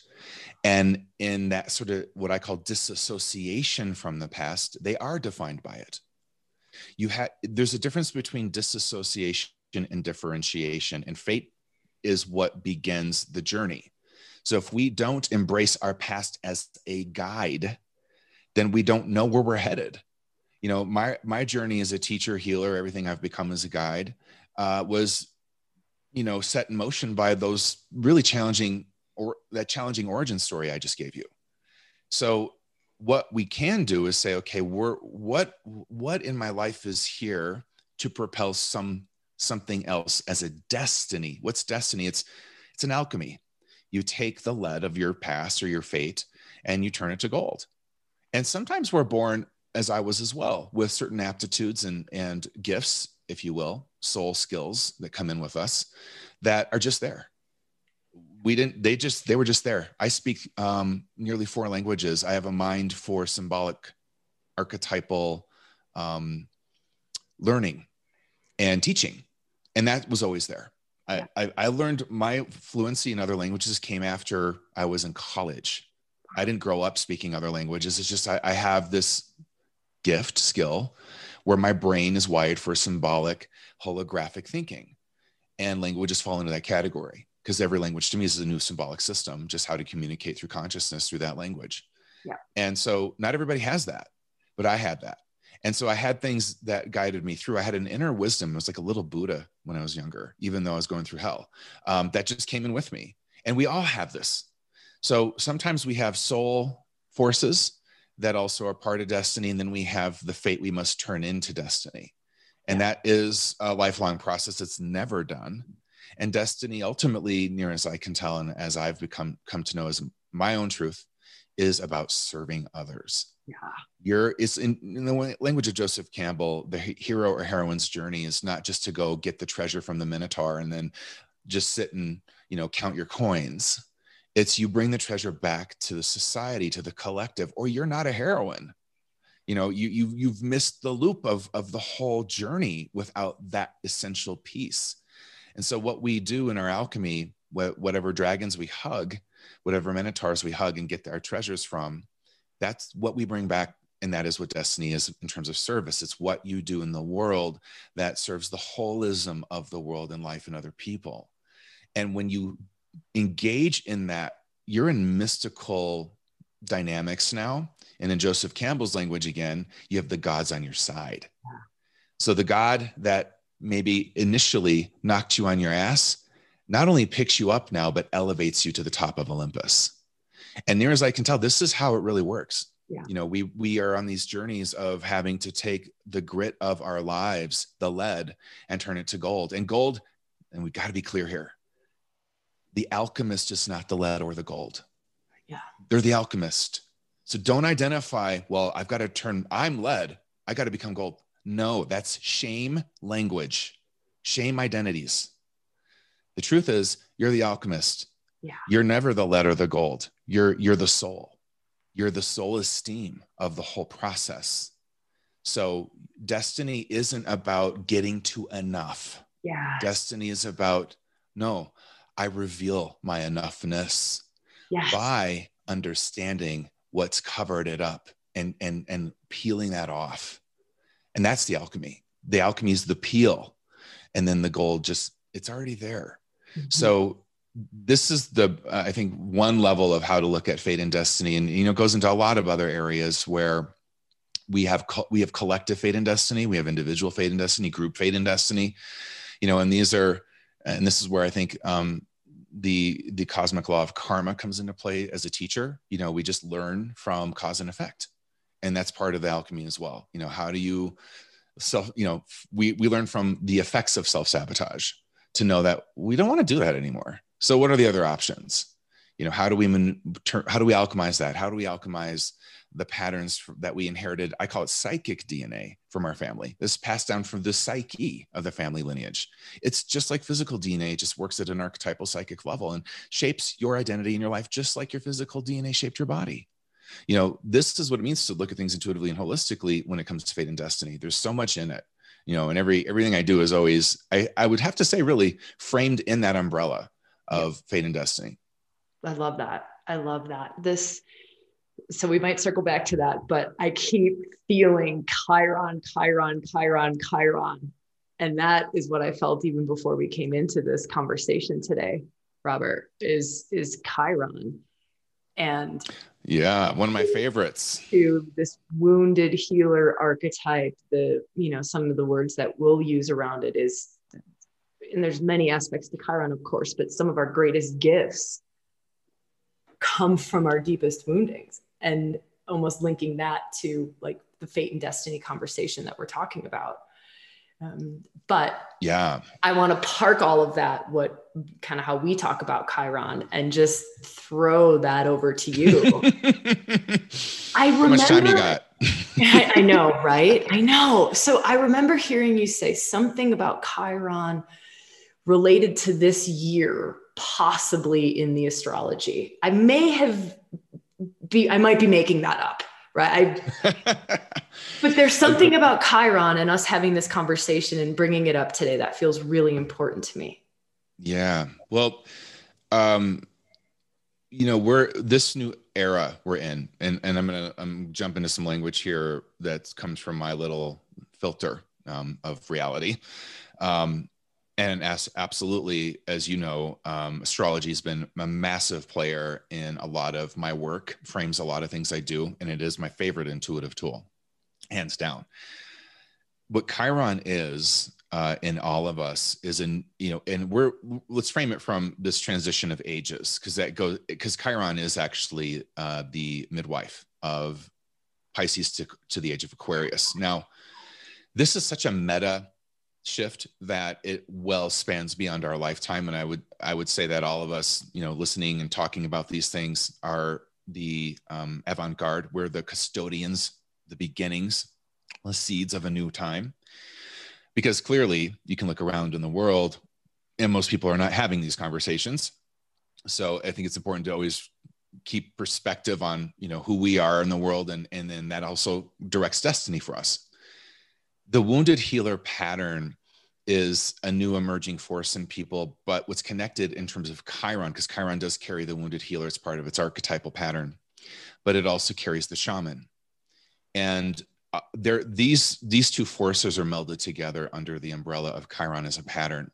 And in that sort of what I call disassociation from the past, they are defined by it. There's a difference between disassociation and differentiation, and fate is what begins the journey. So if we don't embrace our past as a guide, then we don't know where we're headed. You know, my journey as a teacher, healer, everything I've become as a guide was, you know, set in motion by those really challenging origin story I just gave you. So what we can do is say, okay, what in my life is here to propel something else as a destiny? What's destiny? It's an alchemy. You take the lead of your past or your fate and you turn it to gold. And sometimes we're born, as I was as well, with certain aptitudes and gifts, if you will, soul skills that come in with us that are just there. They were just there. I speak nearly 4 languages. I have a mind for symbolic, archetypal learning and teaching. And that was always there. I learned my fluency in other languages came after I was in college. I didn't grow up speaking other languages. It's just, I have this gift, skill, where my brain is wired for symbolic, holographic thinking. And languages fall into that category, because every language to me is a new symbolic system, just how to communicate through consciousness through that language. Yeah. And so not everybody has that, but I had that. And so I had things that guided me through. I had an inner wisdom. It was like a little Buddha when I was younger, even though I was going through hell. That just came in with me. And we all have this. So sometimes we have soul forces that also are part of destiny. And then we have the fate we must turn into destiny. And that is a lifelong process. It's never done. And destiny ultimately, near as I can tell, and as I've come to know as my own truth, is about serving others. Yeah. It's in the language of Joseph Campbell, the hero or heroine's journey is not just to go get the treasure from the Minotaur and then just sit and, you know, count your coins. It's you bring the treasure back to the society, to the collective, or you're not a heroine. You know, you've missed the loop of the whole journey without that essential piece. And so what we do in our alchemy, whatever dragons we hug, whatever minotaurs we hug and get our treasures from, that's what we bring back. And that is what destiny is in terms of service. It's what you do in the world that serves the holism of the world and life and other people. And when you engage in that, you're in mystical dynamics now. And in Joseph Campbell's language, again, you have the gods on your side. Yeah. So the God that maybe initially knocked you on your ass, not only picks you up now, but elevates you to the top of Olympus. And near as I can tell, this is how it really works. Yeah. You know, we are on these journeys of having to take the grit of our lives, the lead, and turn it to gold. And gold, and we've got to be clear here, the alchemist is not the lead or the gold. Yeah. They're the alchemist. So don't identify, well, I've got to turn, I'm lead, I got to become gold. No, that's shame language, shame identities. The truth is, you're the alchemist. Yeah. You're never the lead or the gold. You're the soul. You're the soul esteem of the whole process. So destiny isn't about getting to enough. Yeah. Destiny is about, no, I reveal my enoughness by understanding what's covered it up and peeling that off. And that's the alchemy. The alchemy is the peel. And then the gold just, it's already there. Mm-hmm. So this is the, I think, one level of how to look at fate and destiny. And, you know, it goes into a lot of other areas where we have collective fate and destiny. We have individual fate and destiny, group fate and destiny, you know, and these are, and this is where I think, the cosmic law of karma comes into play as a teacher. You know, we just learn from cause and effect. And that's part of the alchemy as well. You know, how do you we learn from the effects of self-sabotage to know that we don't want to do that anymore. So what are the other options? You know, how do we alchemize that? How do we alchemize the patterns that we inherited? I call it psychic DNA from our family. This passed down from the psyche of the family lineage. It's just like physical DNA, it just works at an archetypal psychic level and shapes your identity in your life, just like your physical DNA shaped your body. You know, this is what it means to look at things intuitively and holistically when it comes to fate and destiny. There's so much in it, you know, and everything I do is always, I would have to say, really framed in that umbrella of fate and destiny. I love that. I love that. So we might circle back to that, but I keep feeling Chiron. And that is what I felt even before we came into this conversation today, Robert, is Chiron. And yeah, one of my favorites. To this wounded healer archetype, the, you know, some of the words that we'll use around it is, and there's many aspects to Chiron, of course, but some of our greatest gifts come from our deepest woundings, and almost linking that to like the fate and destiny conversation that we're talking about. But yeah, I want to park all of that, what kind of how we talk about Chiron, and just throw that over to you. I remember, how much time you got? I know, right? I know. So I remember hearing you say something about Chiron related to this year, possibly in the astrology. I might be making that up. Right. But there's something about Chiron and us having this conversation and bringing it up today that feels really important to me. Yeah. Well, you know, we're this new era we're in, and I'm jump into some language here that comes from my little filter of reality. And as absolutely, as you know, astrology has been a massive player in a lot of my work, frames a lot of things I do, and it is my favorite intuitive tool, hands down. What Chiron is in all of us is let's frame it from this transition of ages, because Chiron is actually the midwife of Pisces to the age of Aquarius. Now, this is such a meta shift that it well spans beyond our lifetime, and I would say that all of us, you know, listening and talking about these things are the avant-garde. We're the custodians, the beginnings, the seeds of a new time, because clearly you can look around in the world and most people are not having these conversations. So I think it's important to always keep perspective on, you know, who we are in the world, and then that also directs destiny for us. The wounded healer pattern is a new emerging force in people, but what's connected in terms of Chiron, because Chiron does carry the wounded healer as part of its archetypal pattern, but it also carries the shaman. And these two forces are melded together under the umbrella of Chiron as a pattern.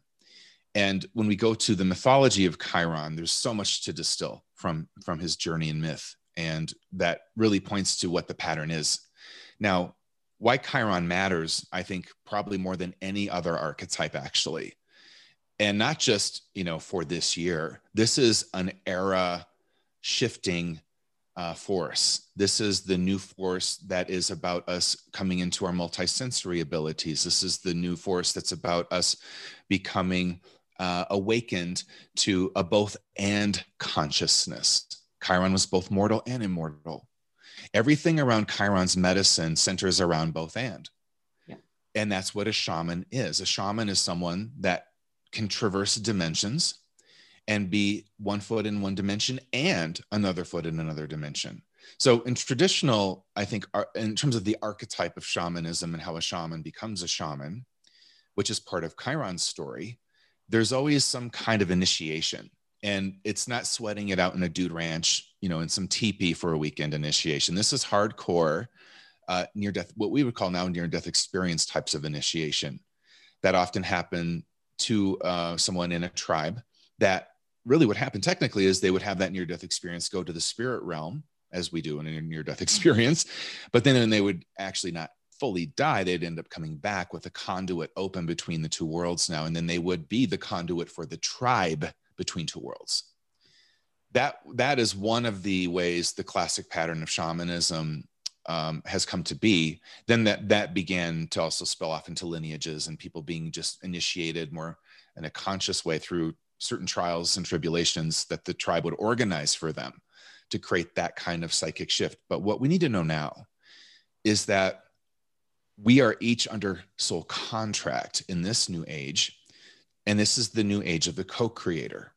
And when we go to the mythology of Chiron, there's so much to distill from his journey in myth. And that really points to what the pattern is. Now, why Chiron matters, I think probably more than any other archetype actually. And not just, you know, for this year, this is an era shifting force. This is the new force that is about us coming into our multisensory abilities. This is the new force that's about us becoming awakened to a both and consciousness. Chiron was both mortal and immortal. Everything around Chiron's medicine centers around both and. Yeah. And that's what a shaman is. A shaman is someone that can traverse dimensions and be one foot in one dimension and another foot in another dimension. So in traditional, I think, in terms of the archetype of shamanism and how a shaman becomes a shaman, which is part of Chiron's story, there's always some kind of initiation. And it's not sweating it out in a dude ranch, you know, in some teepee for a weekend initiation. This is hardcore, near-death, what we would call now near-death experience types of initiation that often happen to someone in a tribe. That really what happened technically is they would have that near-death experience, go to the spirit realm, as we do in a near-death experience, but then they would actually not fully die. They'd end up coming back with a conduit open between the two worlds now, and then they would be the conduit for the tribe between two worlds. That is one of the ways the classic pattern of shamanism has come to be. Then that began to also spill off into lineages and people being just initiated more in a conscious way through certain trials and tribulations that the tribe would organize for them to create that kind of psychic shift. But what we need to know now is that we are each under soul contract in this new age. And this is the new age of the co-creator.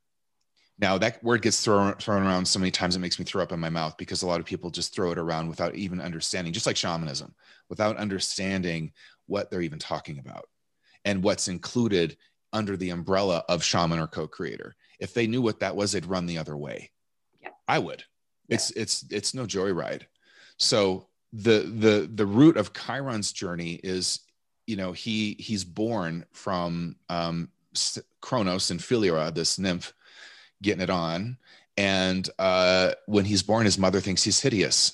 Now that word gets thrown around so many times, it makes me throw up in my mouth, because a lot of people just throw it around without even understanding, just like shamanism, without understanding what they're even talking about and what's included under the umbrella of shaman or co-creator. If they knew what that was, they'd run the other way. Yeah. I would. Yeah. It's no joyride. So the root of Chiron's journey is, you know, he's born from Kronos and Philyra, this nymph getting it on. And when he's born, his mother thinks he's hideous.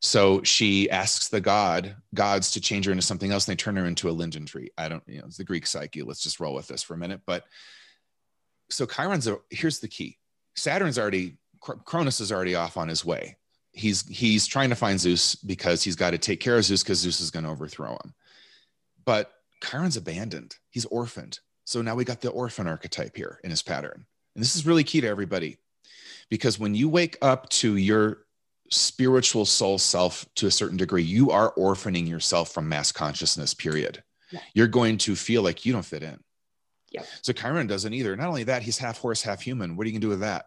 So she asks the gods to change her into something else. And they turn her into a linden tree. I don't, you know, it's the Greek psyche. Let's just roll with this for a minute. But so Chiron's, here's the key. Saturn's already, Cronus is already off on his way. He's trying to find Zeus because he's got to take care of Zeus because Zeus is going to overthrow him. But Chiron's abandoned. He's orphaned. So now we got the orphan archetype here in his pattern. And this is really key to everybody, because when you wake up to your spiritual soul self to a certain degree, you are orphaning yourself from mass consciousness, period. Yeah. You're going to feel like you don't fit in. Yeah. So Chiron doesn't either. Not only that, he's half horse, half human. What are you gonna do with that?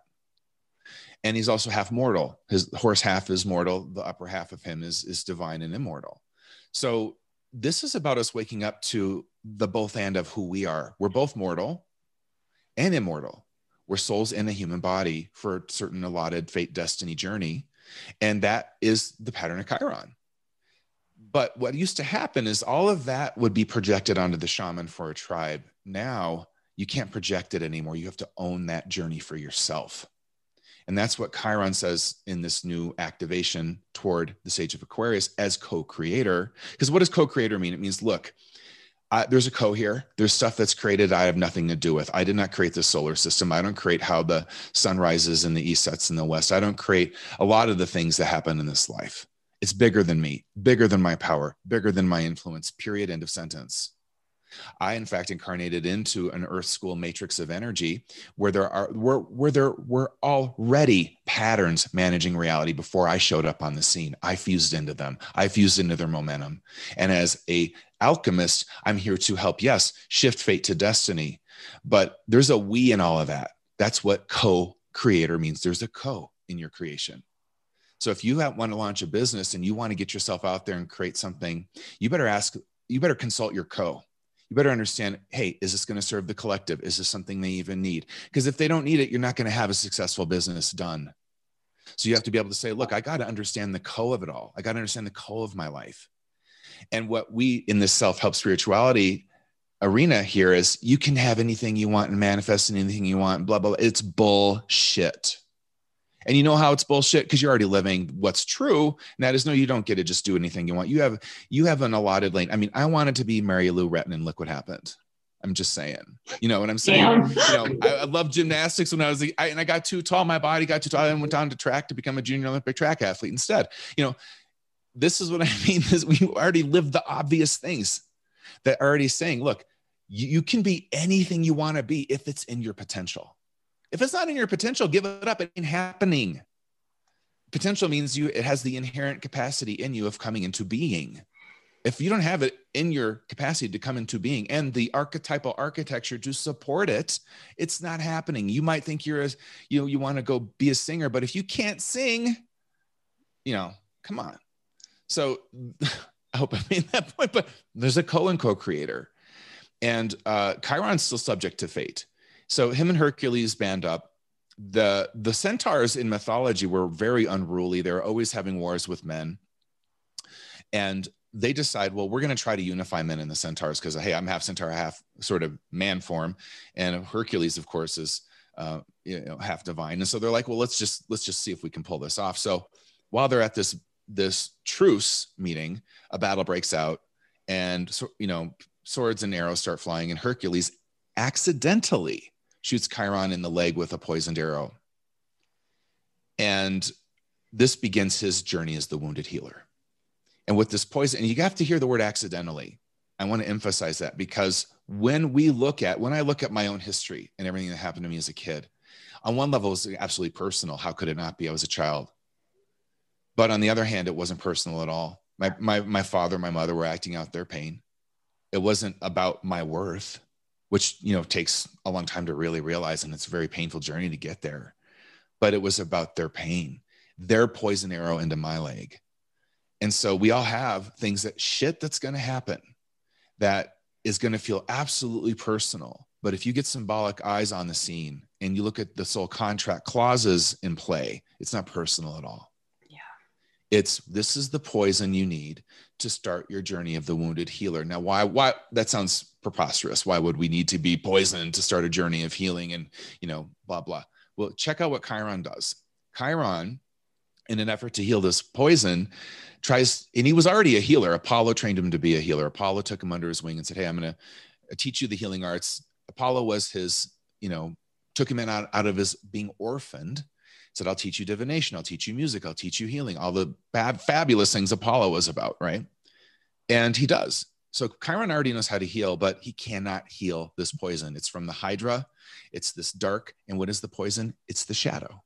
And he's also half mortal. His horse half is mortal. The upper half of him is divine and immortal. So this is about us waking up to the both and of who we are. We're both mortal and immortal. We're souls in a human body for a certain allotted fate, destiny, journey. And that is the pattern of Chiron. But what used to happen is all of that would be projected onto the shaman for a tribe. Now you can't project it anymore. You have to own that journey for yourself. And that's what Chiron says in this new activation toward the Sage of Aquarius as co-creator. Because what does co-creator mean? It means, look, there's a co here. There's stuff that's created I have nothing to do with. I did not create the solar system. I don't create how the sun rises in the east, sets in the west. I don't create a lot of the things that happen in this life. It's bigger than me, bigger than my power, bigger than my influence, period, end of sentence. I, in fact, incarnated into an Earth school matrix of energy where there were already patterns managing reality before I showed up on the scene. I fused into them. I fused into their momentum. And as an alchemist, I'm here to help, yes, shift fate to destiny. But there's a we in all of that. That's what co-creator means. There's a co in your creation. So if you want to launch a business and you want to get yourself out there and create something, you better consult your co. You better understand, hey, is this going to serve the collective? Is this something they even need? Because if they don't need it, you're not going to have a successful business done. So you have to be able to say, look, I got to understand the co of it all. I got to understand the co of my life. And what we in this self-help spirituality arena here is you can have anything you want and manifest anything you want, blah, blah, blah. It's bullshit. And you know how it's bullshit? Because you're already living what's true. And that is, no, you don't get to just do anything you want. You have an allotted lane. I mean, I wanted to be Mary Lou Retton and look what happened. I'm just saying, you know what I'm saying? Yeah. You know, I loved gymnastics when I was, and I got too tall. My body got too tall. I went down to track to become a junior Olympic track athlete instead. You know, this is what I mean, is we already lived the obvious things that are already saying, look, you can be anything you want to be if it's in your potential. If it's not in your potential, give it up. It ain't happening. Potential means it has the inherent capacity in you of coming into being. If you don't have it in your capacity to come into being and the archetypal architecture to support it, it's not happening. You might think you want to go be a singer, but if you can't sing, come on. So I hope I made that point, but there's a co-creator, and Chiron's still subject to fate. So him and Hercules band up. The centaurs in mythology were very unruly. They were always having wars with men. And they decide, well, we're going to try to unify men and the centaurs because, hey, I'm half centaur, half sort of man form. And Hercules, of course, is half divine. And so they're like, well, let's just see if we can pull this off. So while they're at this truce meeting, a battle breaks out, and swords and arrows start flying, and Hercules accidentally shoots Chiron in the leg with a poisoned arrow. And this begins his journey as the wounded healer. And with this poison, and you have to hear the word accidentally. I want to emphasize that, because when I look at my own history and everything that happened to me as a kid, on one level, it was absolutely personal. How could it not be? I was a child. But on the other hand, it wasn't personal at all. My father and my mother were acting out their pain. It wasn't about my worth, which takes a long time to really realize, and it's a very painful journey to get there. But it was about their pain, their poison arrow into my leg. And so we all have things that's going to happen that is going to feel absolutely personal. But if you get symbolic eyes on the scene and you look at the soul contract clauses in play, it's not personal at all. Yeah. This is the poison you need to start your journey of the wounded healer. Now, why that sounds preposterous. Why would we need to be poisoned to start a journey of healing and, blah, blah. Well, check out what Chiron does. Chiron, in an effort to heal this poison, and he was already a healer. Apollo trained him to be a healer. Apollo took him under his wing and said, hey, I'm going to teach you the healing arts. Apollo was his, took him in out of his being orphaned. Said, I'll teach you divination. I'll teach you music. I'll teach you healing. All the fabulous things Apollo was about, right? And he does. So Chiron already knows how to heal, but he cannot heal this poison. It's from the Hydra. It's this dark. And what is the poison? It's the shadow.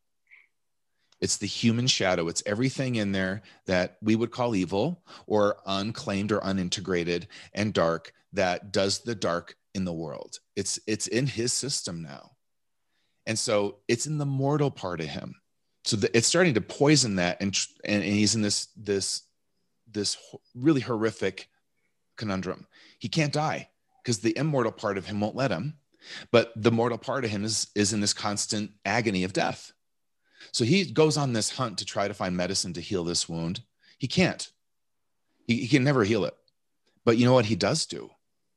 It's the human shadow. It's everything in there that we would call evil or unclaimed or unintegrated and dark, that does the dark in the world. It's in his system now. And so it's in the mortal part of him. So it's starting to poison that. And he's in this really horrific conundrum. He can't die because the immortal part of him won't let him. But the mortal part of him is in this constant agony of death. So he goes on this hunt to try to find medicine to heal this wound. He can't. He can never heal it. But you know what he does do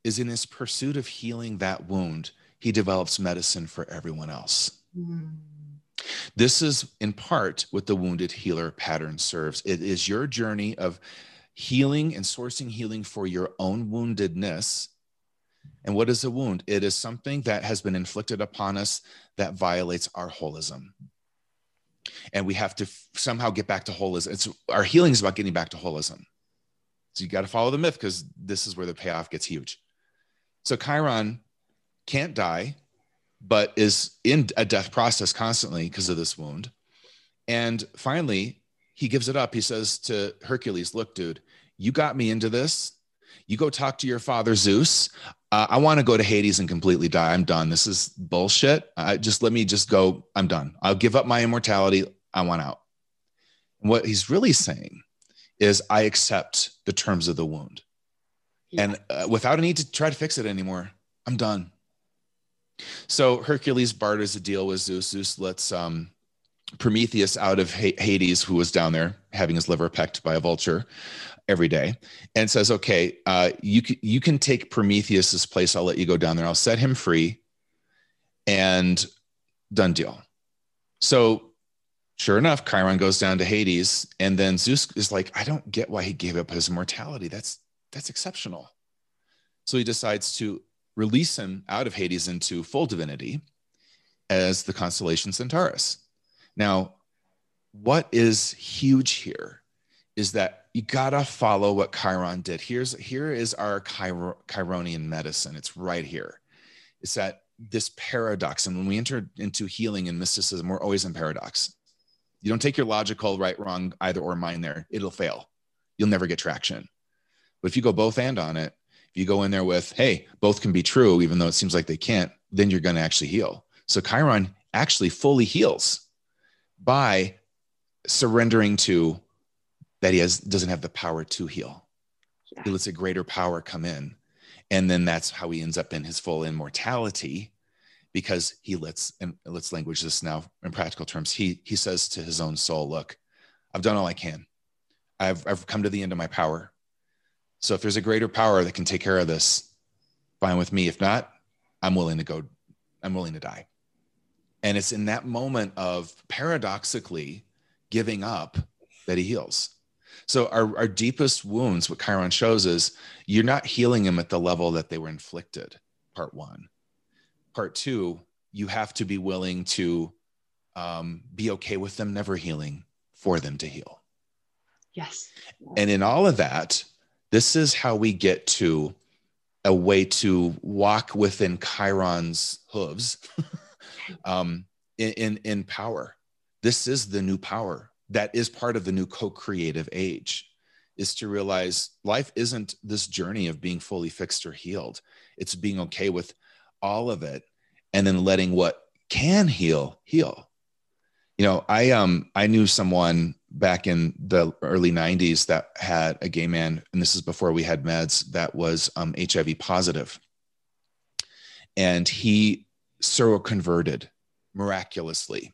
is, in his pursuit of healing that wound, he develops medicine for everyone else. Mm-hmm. This is in part what the wounded healer pattern serves. It is your journey of healing and sourcing healing for your own woundedness. And what is a wound? It is something that has been inflicted upon us that violates our holism. And we have to somehow get back to holism. Our healing is about getting back to holism. So you got to follow the myth, because this is where the payoff gets huge. So Chiron can't die, but is in a death process constantly because of this wound. And finally, he gives it up. He says to Hercules, look, dude, you got me into this. You go talk to your father, Zeus. I want to go to Hades and completely die. I'm done. This is bullshit. Let me just go. I'm done. I'll give up my immortality. I want out. And what he's really saying is, I accept the terms of the wound. Yeah. And without a need to try to fix it anymore, I'm done. So Hercules barters a deal with Zeus. Zeus lets Prometheus out of Hades, who was down there having his liver pecked by a vulture every day, and says, okay, you can take Prometheus's place. I'll let you go down there. I'll set him free, and done deal. So sure enough, Chiron goes down to Hades, and then Zeus is like, I don't get why he gave up his immortality. That's exceptional. So he decides to release him out of Hades into full divinity as the constellation Centaurus. Now, what is huge here is that you gotta follow what Chiron did. Here is our Chironian medicine. It's right here. It's that this paradox. And when we enter into healing and mysticism, we're always in paradox. You don't take your logical right, wrong, either or mind there. It'll fail. You'll never get traction. But if you go both and on it, if you go in there with, hey, both can be true, even though it seems like they can't, then you're going to actually heal. So Chiron actually fully heals by surrendering to that he doesn't have the power to heal. Yeah. He lets a greater power come in. And then that's how he ends up in his full immortality, because he lets, and let's language this now in practical terms. He says to his own soul, look, I've done all I can. I've come to the end of my power. So if there's a greater power that can take care of this, fine with me. If not, I'm willing to die. And it's in that moment of paradoxically giving up that he heals. So our deepest wounds, what Chiron shows is you're not healing them at the level that they were inflicted, part one. Part two, you have to be willing to be okay with them never healing for them to heal. Yes. And in all of that, this is how we get to a way to walk within Chiron's hooves. In power. This is the new power. That is part of the new co-creative age, is to realize life isn't this journey of being fully fixed or healed. It's being okay with all of it, and then letting what can heal. You know, I knew someone back in the early 90s that had a gay man, and this is before we had meds, that was HIV positive. And he seroconverted miraculously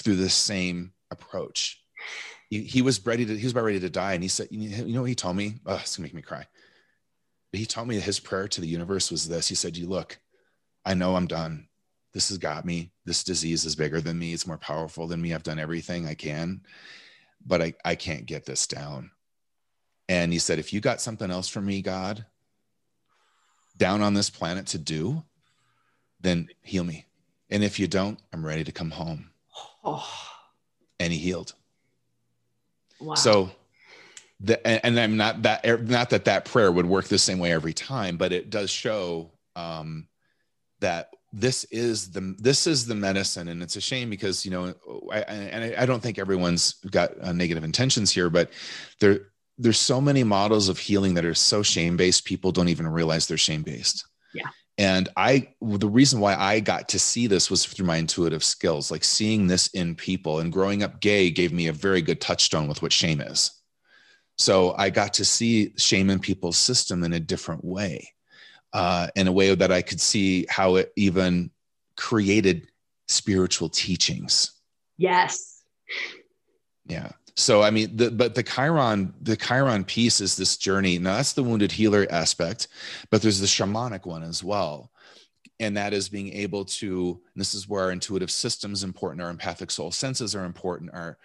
through the same approach. He was about ready to die. And he said, you know what he told me? Oh, it's gonna make me cry. But he told me that his prayer to the universe was this. He said, you look, I know I'm done. This has got me. This disease is bigger than me. It's more powerful than me. I've done everything I can, but I can't get this down. And he said, if you got something else for me, God, down on this planet to do, then heal me. And if you don't, I'm ready to come home. Oh. And he healed. Wow. So, and I'm not that prayer would work the same way every time, but it does show that this is the medicine. And it's a shame because, you know, I don't think everyone's got negative intentions here, but there's so many models of healing that are so shame-based, people don't even realize they're shame-based. Yeah. And the reason why I got to see this was through my intuitive skills, like seeing this in people, and growing up gay gave me a very good touchstone with what shame is. So I got to see shame in people's system in a different way, in a way that I could see how it even created spiritual teachings. Yes. Yeah. So, I mean, the Chiron piece is this journey. Now that's the wounded healer aspect, but there's the shamanic one as well. And that is being able to, this is where our intuitive system is important. Our empathic soul senses are important. Our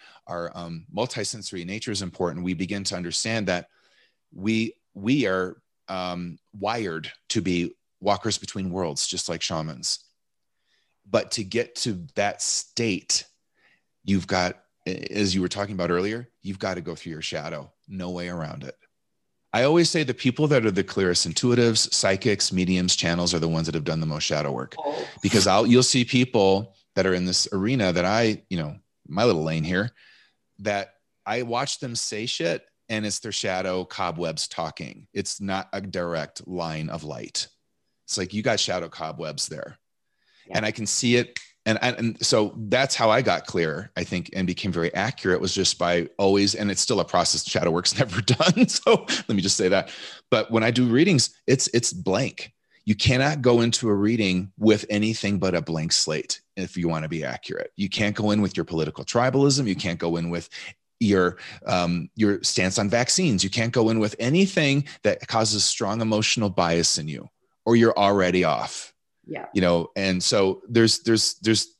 multisensory nature is important. We begin to understand that we are wired to be walkers between worlds, just like shamans. But to get to that state, you've got, as you were talking about earlier, you've got to go through your shadow. No way around it. I always say the people that are the clearest intuitives, psychics, mediums, channels are the ones that have done the most shadow work, because you'll see people that are in this arena that my little lane here, that I watch them say shit, and it's their shadow cobwebs talking. It's not a direct line of light. It's like, you got shadow cobwebs there. Yeah. And I can see it. And so that's how I got clear, I think, and became very accurate, was just by always, and it's still a process. Shadow work's never done. So let me just say that. But when I do readings, it's blank. You cannot go into a reading with anything but a blank slate if you want to be accurate. You can't go in with your political tribalism. You can't go in with your stance on vaccines. You can't go in with anything that causes strong emotional bias in you, or you're already off. Yeah. You know, and so there's just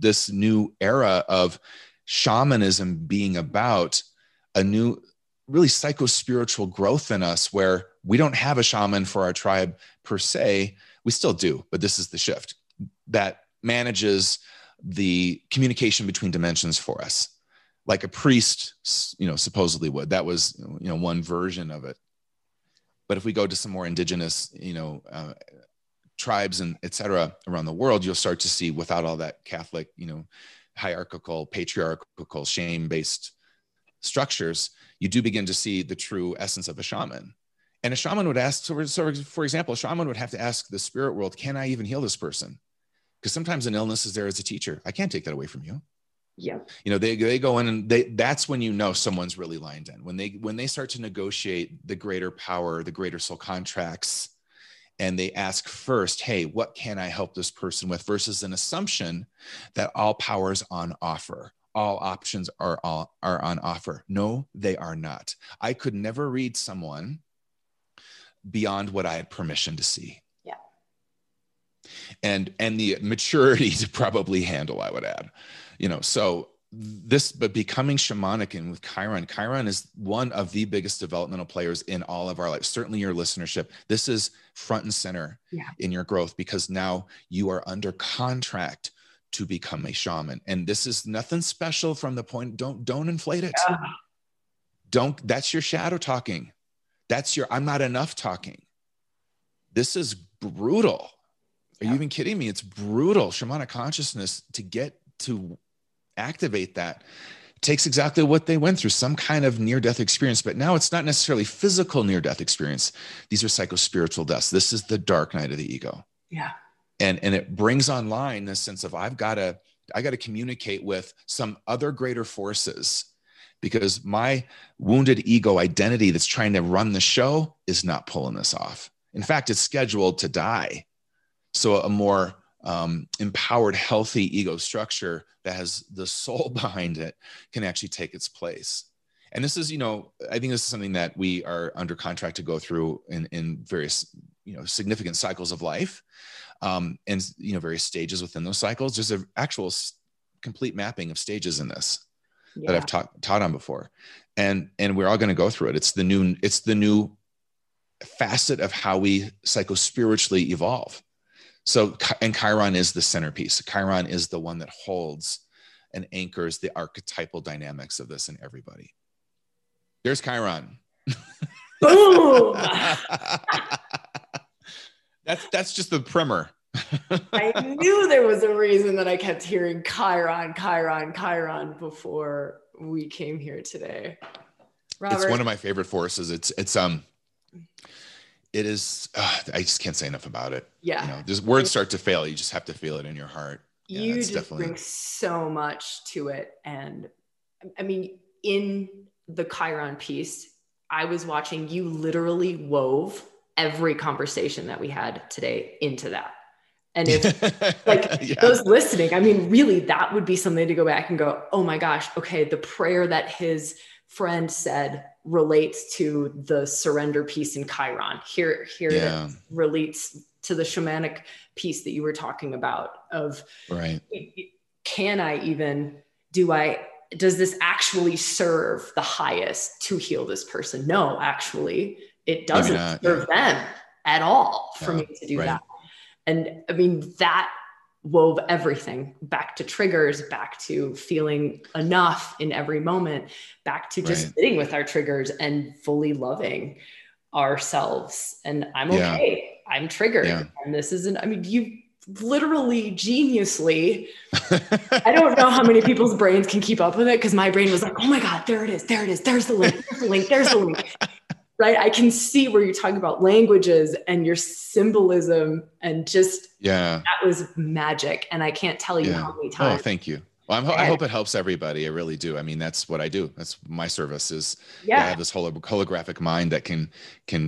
this new era of shamanism being about a new really psycho-spiritual growth in us, where we don't have a shaman for our tribe per se. We still do, but this is the shift that manages the communication between dimensions for us, like a priest, you know, supposedly would. That was, you know, one version of it. But if we go to some more indigenous, you know, tribes and et cetera around the world, you'll start to see, without all that Catholic, you know, hierarchical, patriarchal, shame-based structures, you do begin to see the true essence of a shaman. And a shaman would ask, so for example, a shaman would have to ask the spirit world, can I even heal this person? Because sometimes an illness is there as a teacher. I can't take that away from you. Yeah. You know, they go in and that's when you know someone's really lined in. When they start to negotiate the greater power, the greater soul contracts, and they ask first, hey, what can I help this person with, versus an assumption that all power is on offer. All options are on offer. No, they are not. I could never read someone beyond what I had permission to see. Yeah. And the maturity to probably handle, I would add, you know, so this, but becoming shamanic and with Chiron is one of the biggest developmental players in all of our life. Certainly your listenership, this is front and center in your growth, because now you are under contract to become a shaman. And this is nothing special from the point, don't inflate it. Yeah. Don't, that's your shadow talking. That's your, I'm not enough talking. This is brutal. Are you even kidding me? It's brutal. Shamanic consciousness, to get to activate that, takes exactly what they went through, some kind of near-death experience. But now it's not necessarily physical near-death experience. These are psychospiritual deaths. This is the dark night of the ego. Yeah. And it brings online this sense of, I got to communicate with some other greater forces, because my wounded ego identity that's trying to run the show is not pulling this off. In fact, it's scheduled to die. So a more empowered, healthy ego structure that has the soul behind it can actually take its place. And this is, you know, I think this is something that we are under contract to go through in various, you know, significant cycles of life. And, you know, various stages within those cycles. There's an actual complete mapping of stages in this that I've taught on before. And we're all going to go through it. It's the new facet of how we psychospiritually evolve. So, and Chiron is the centerpiece. Chiron is the one that holds and anchors the archetypal dynamics of this in everybody. There's Chiron. Boom. That's just the primer. I knew there was a reason that I kept hearing Chiron before we came here today. Robert. It's one of my favorite forces. It is, I just can't say enough about it. Yeah. You know, these words start to fail. You just have to feel it in your heart. Yeah, you just bring so much to it. And I mean, in the Chiron piece, I was watching, you literally wove every conversation that we had today into that. And if like those listening, I mean, really, that would be something to go back and go, oh my gosh, okay, the prayer that his friend said relates to the surrender piece in Chiron. Here it relates to the shamanic piece that you were talking about of, right. Can I even, does this actually serve the highest to heal this person? No, actually, it doesn't serve them at all for me to do that. And I mean, that wove everything back to triggers, back to feeling enough in every moment, back to just sitting with our triggers and fully loving ourselves. And I'm okay. I'm triggered. Yeah. And this isn't, I mean, you literally geniusly, I don't know how many people's brains can keep up with it, because my brain was like, oh my God, there it is, there's the link. Right? I can see where you're talking about languages and your symbolism and just, that was magic. And I can't tell you how many times. Oh, thank you. Well, I hope it helps everybody. I really do. I mean, that's what I do. That's my service is I have this holographic mind that can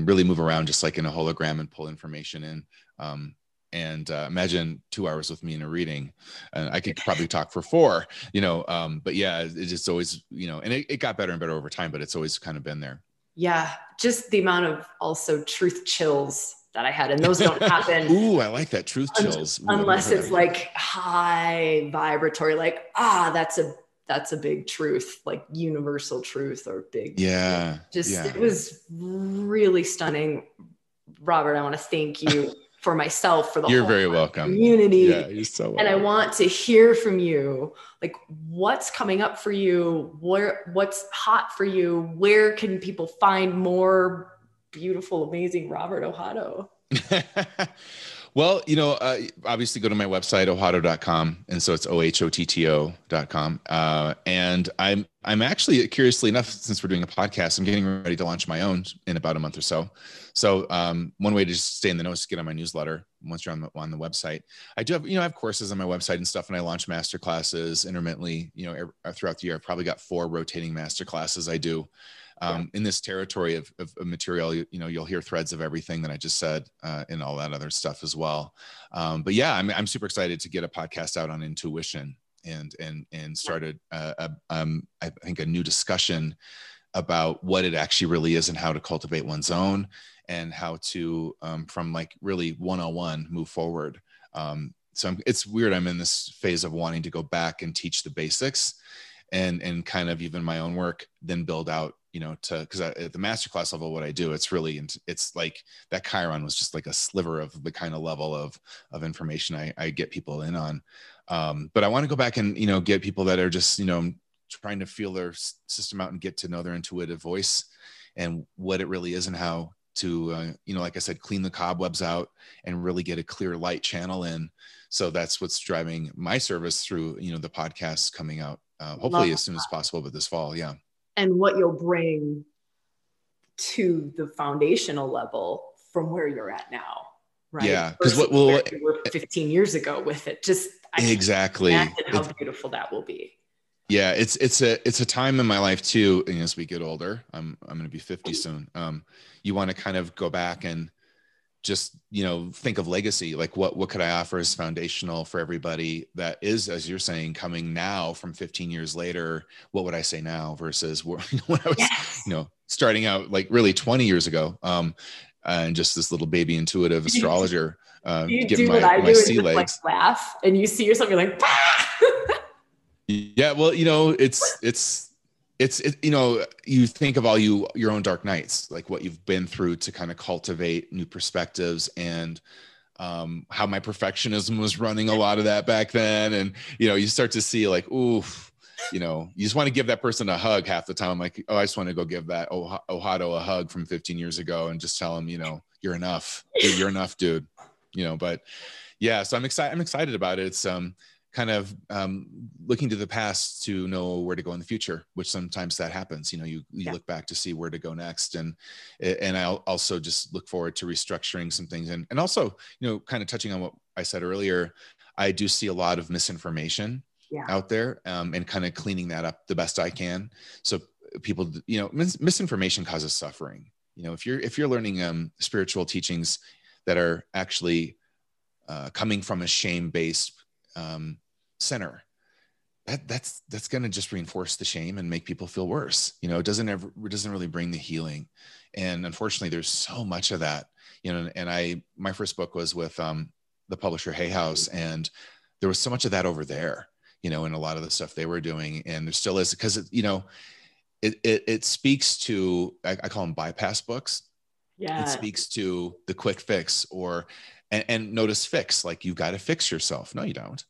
really move around just like in a hologram and pull information in. Imagine 2 hours with me in a reading, and I could probably talk for 4, but yeah, it's just always, and it got better and better over time, but it's always kind of been there. Yeah. Just the amount of also truth chills that I had, and those don't happen. Ooh, I like that, truth chills. Unless it's like high vibratory, like, that's a big truth, like universal truth or big. Yeah. It was really stunning. Robert, I want to thank you for myself, for the whole community. Yeah, you're so welcome. And I want to hear from you, like what's coming up for you, what's hot for you, where can people find more beautiful, amazing Robert Ohotto? Well, obviously go to my website, ohotto.com. And so it's ohotto.com. And I'm actually, curiously enough, since we're doing a podcast, I'm getting ready to launch my own in about a month or so. So one way to just stay in the know is to get on my newsletter once you're on the website. I do have, I have courses on my website and stuff, and I launch masterclasses intermittently, throughout the year. I've probably got 4 rotating masterclasses I do. In this territory of material, you'll hear threads of everything that I just said, and all that other stuff as well. But yeah, I'm super excited to get a podcast out on intuition and started, I think, a new discussion about what it actually really is and how to cultivate one's own, and how to, from like really 101 move forward. So it's weird. I'm in this phase of wanting to go back and teach the basics and kind of even my own work, then build out, because at the masterclass level, what I do, it's like that Chiron was just like a sliver of the kind of level of information I get people in on. But I want to go back and, get people that are just, trying to feel their system out and get to know their intuitive voice and what it really is, and how to, like I said, clean the cobwebs out and really get a clear light channel in. So that's what's driving my service through, the podcasts coming out, hopefully as soon as possible, but this fall. Yeah. And what you'll bring to the foundational level from where you're at now, right? Yeah, because what will we were 15 years ago with it? Just exactly. I can't imagine how beautiful that will be. Yeah, it's a time in my life too. And as we get older, I'm going to be 50 soon. You want to kind of go back and just think of legacy, like what could I offer as foundational for everybody that is, as you're saying, coming now from 15 years later. What would I say now versus when I was starting out, like really 20 years ago, and just this little baby intuitive astrologer. You do what I do, and just like laugh, and you see yourself, you're like, yeah, well, It's you think of all your own dark nights, like what you've been through to kind of cultivate new perspectives, and how my perfectionism was running a lot of that back then. And, you start to see like, oof, you just want to give that person a hug half the time. I'm like, oh, I just want to go give that Ohotto a hug from 15 years ago and just tell him, you're enough. You're enough, dude. But yeah, so I'm excited about it. It's, kind of looking to the past to know where to go in the future, which sometimes that happens. You look back to see where to go next, and I'll also just look forward to restructuring some things, and also kind of touching on what I said earlier. I do see a lot of misinformation out there, and kind of cleaning that up the best I can. So people, misinformation causes suffering. If you're learning spiritual teachings that are actually coming from a shame-based center, that's going to just reinforce the shame and make people feel worse. It doesn't really bring the healing. And unfortunately there's so much of that, and my first book was with, the publisher Hay House, and there was so much of that over there, in a lot of the stuff they were doing. And there still is, because it speaks to, I call them bypass books. Yeah. It speaks to the quick fix, or, and notice fix, like you got to fix yourself. No, you don't.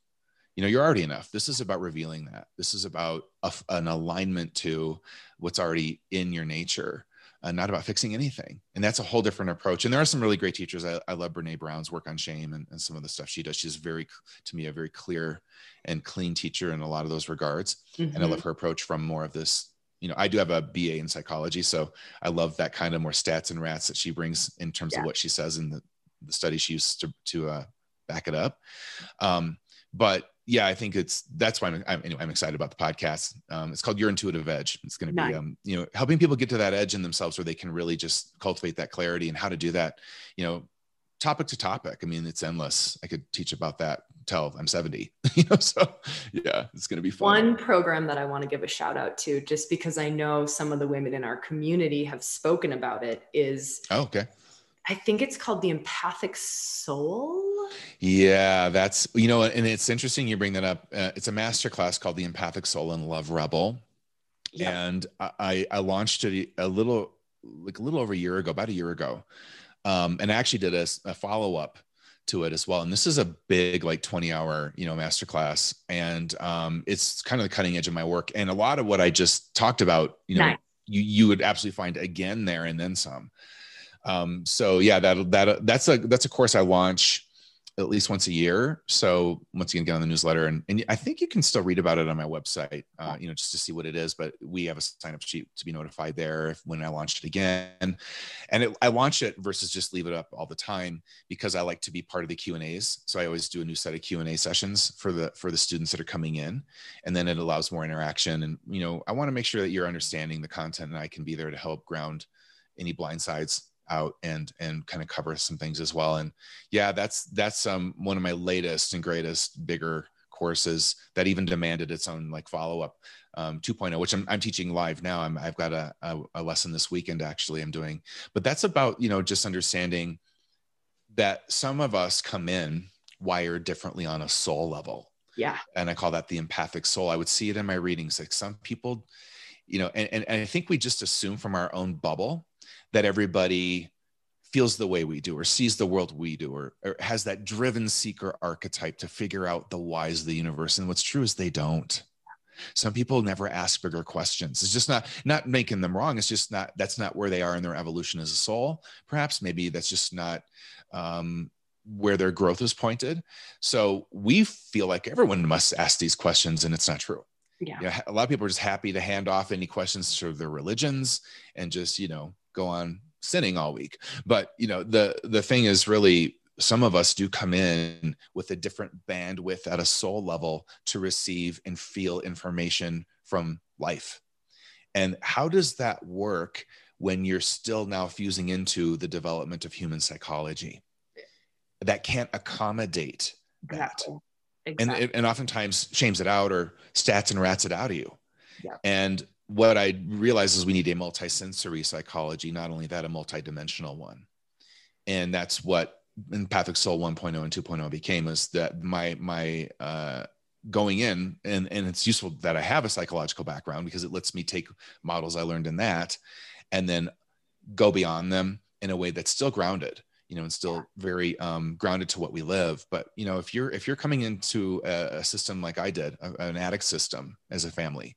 You're already enough. This is about revealing that. This is about an alignment to what's already in your nature, not about fixing anything. And that's a whole different approach. And there are some really great teachers. I love Brene Brown's work on shame and some of the stuff she does. She's to me, a very clear and clean teacher in a lot of those regards. Mm-hmm. And I love her approach from more of this. I do have a BA in psychology, so I love that kind of more stats and rats that she brings in terms of what she says and the studies she used to back it up. But yeah, I think that's why I'm excited about the podcast. It's called Your Intuitive Edge. It's going to be, helping people get to that edge in themselves where they can really just cultivate that clarity, and how to do that, topic to topic. I mean, it's endless. I could teach about that till I'm 70, so yeah, it's going to be fun. One program that I want to give a shout out to, just because I know some of the women in our community have spoken about it, is, I think it's called the Empathic Soul. Yeah, that's, and it's interesting you bring that up. It's a masterclass called the Empathic Soul and Love Rebel. Yep. And I launched it a little over a year ago, about a year ago. And I actually did a follow-up to it as well. And this is a big, 20-hour, masterclass. And it's kind of the cutting edge of my work. And a lot of what I just talked about, nice. you would absolutely find again there and then some. So yeah, that's a course I launch at least once a year. So once again, get on the newsletter, and I think you can still read about it on my website, just to see what it is, but we have a sign up sheet to be notified there when I launched it again. And I launch it versus just leave it up all the time, because I like to be part of the Q&As. So I always do a new set of Q&A sessions for the students that are coming in, and then it allows more interaction. And, I want to make sure that you're understanding the content, and I can be there to help ground any blindsides out and kind of cover some things as well. And yeah, that's one of my latest and greatest bigger courses that even demanded its own follow-up 2.0, which I'm teaching live now. I've got a lesson this weekend actually I'm doing, but that's about, just understanding that some of us come in wired differently on a soul level. Yeah. And I call that the empathic soul. I would see it in my readings. Some people, and I think we just assume from our own bubble that everybody feels the way we do, or sees the world we do, or has that driven seeker archetype to figure out the whys of the universe. And what's true is they don't. Some people never ask bigger questions. It's just not making them wrong. It's just that's not where they are in their evolution as a soul. Perhaps maybe that's just not where their growth is pointed. So we feel like everyone must ask these questions, and it's not true. Yeah. A lot of people are just happy to hand off any questions to their religions and just, go on sinning all week. But the thing is, really, some of us do come in with a different bandwidth at a soul level to receive and feel information from life. And how does that work when you're still now fusing into the development of human psychology that can't accommodate that? Exactly. And oftentimes shames it out, or stats and rats it out of you. Yeah. And what I realize is we need a multisensory psychology, not only that, a multidimensional one. And that's what Empathic Soul 1.0 and 2.0 became, is that my going in, and it's useful that I have a psychological background, because it lets me take models I learned in that and then go beyond them in a way that's still grounded, and still very grounded to what we live. But, if you're coming into a system like I did, an addict system as a family,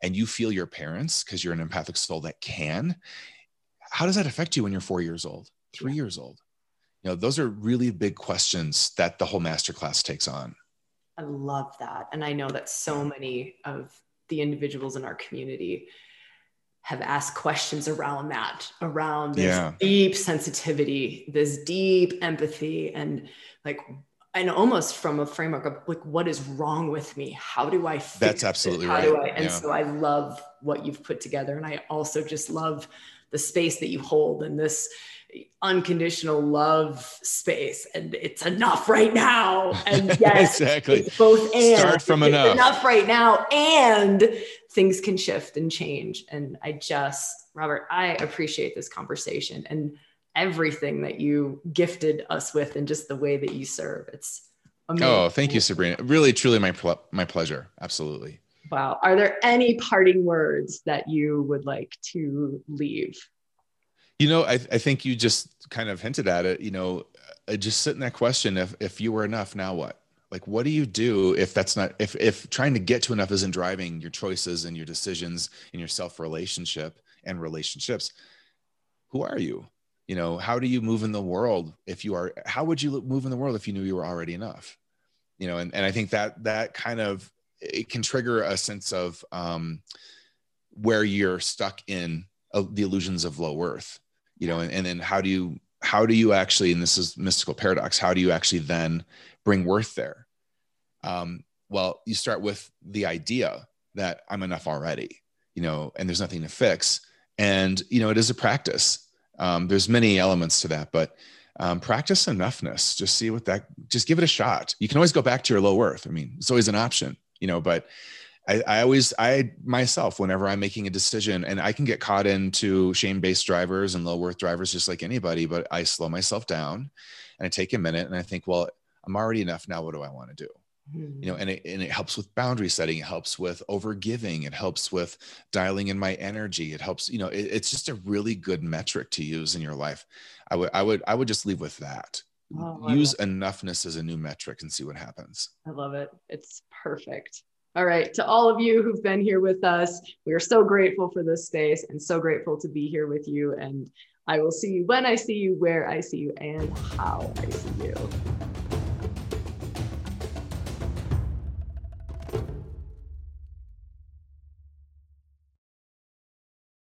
and you feel your parents, because you're an empathic soul that can, how does that affect you when you're 4 years old, 3 years old? Those are really big questions that the whole masterclass takes on. I love that. And I know that so many of the individuals in our community have asked questions around that, around this deep sensitivity, this deep empathy, and almost from a framework of what is wrong with me? How do I fix That's absolutely it? How right. do I? And so I love what you've put together. And I also just love the space that you hold, and this unconditional love space. And it's enough right now. And yes, exactly. It's both and. Start from enough. It's enough right now. And things can shift and change. And Robert, I appreciate this conversation, and everything that you gifted us with, and just the way that you serve. It's amazing. Oh, thank you, Sabrina. Really, truly my pleasure. Absolutely. Wow. Are there any parting words that you would like to leave? I think you just kind of hinted at it, just sit in that question. If you were enough, now what? What do you do if that's not, if trying to get to enough isn't driving your choices and your decisions and your self-relationship and relationships? Who are you? How do you move in the world how would you move in the world if you knew you were already enough? And I think that kind of, it can trigger a sense of where you're stuck in the illusions of low worth, and then how do you actually, and this is mystical paradox, how do you actually then bring worth there? Well, you start with the idea that I'm enough already, you know, and there's nothing to fix. And, you know, it is a practice. There's many elements to that, but practice enoughness. Just see what that, just give it a shot. You can always go back to your low earth. I mean, it's always an option, you know, but I myself, whenever I'm making a decision, and I can get caught into shame-based drivers and low earth drivers, just like anybody, but I slow myself down and I take a minute and I think, well, I'm already enough. Now, what do I want to do? You know, and it helps with boundary setting. It helps with overgiving. It helps with dialing in my energy. It helps, you know, it's just a really good metric to use in your life. I would just leave with that. Oh, use enoughness as a new metric and see what happens. I love it. It's perfect. All right. To all of you who've been here with us, we are so grateful for this space and so grateful to be here with you. And I will see you when I see you, where I see you, and how I see you.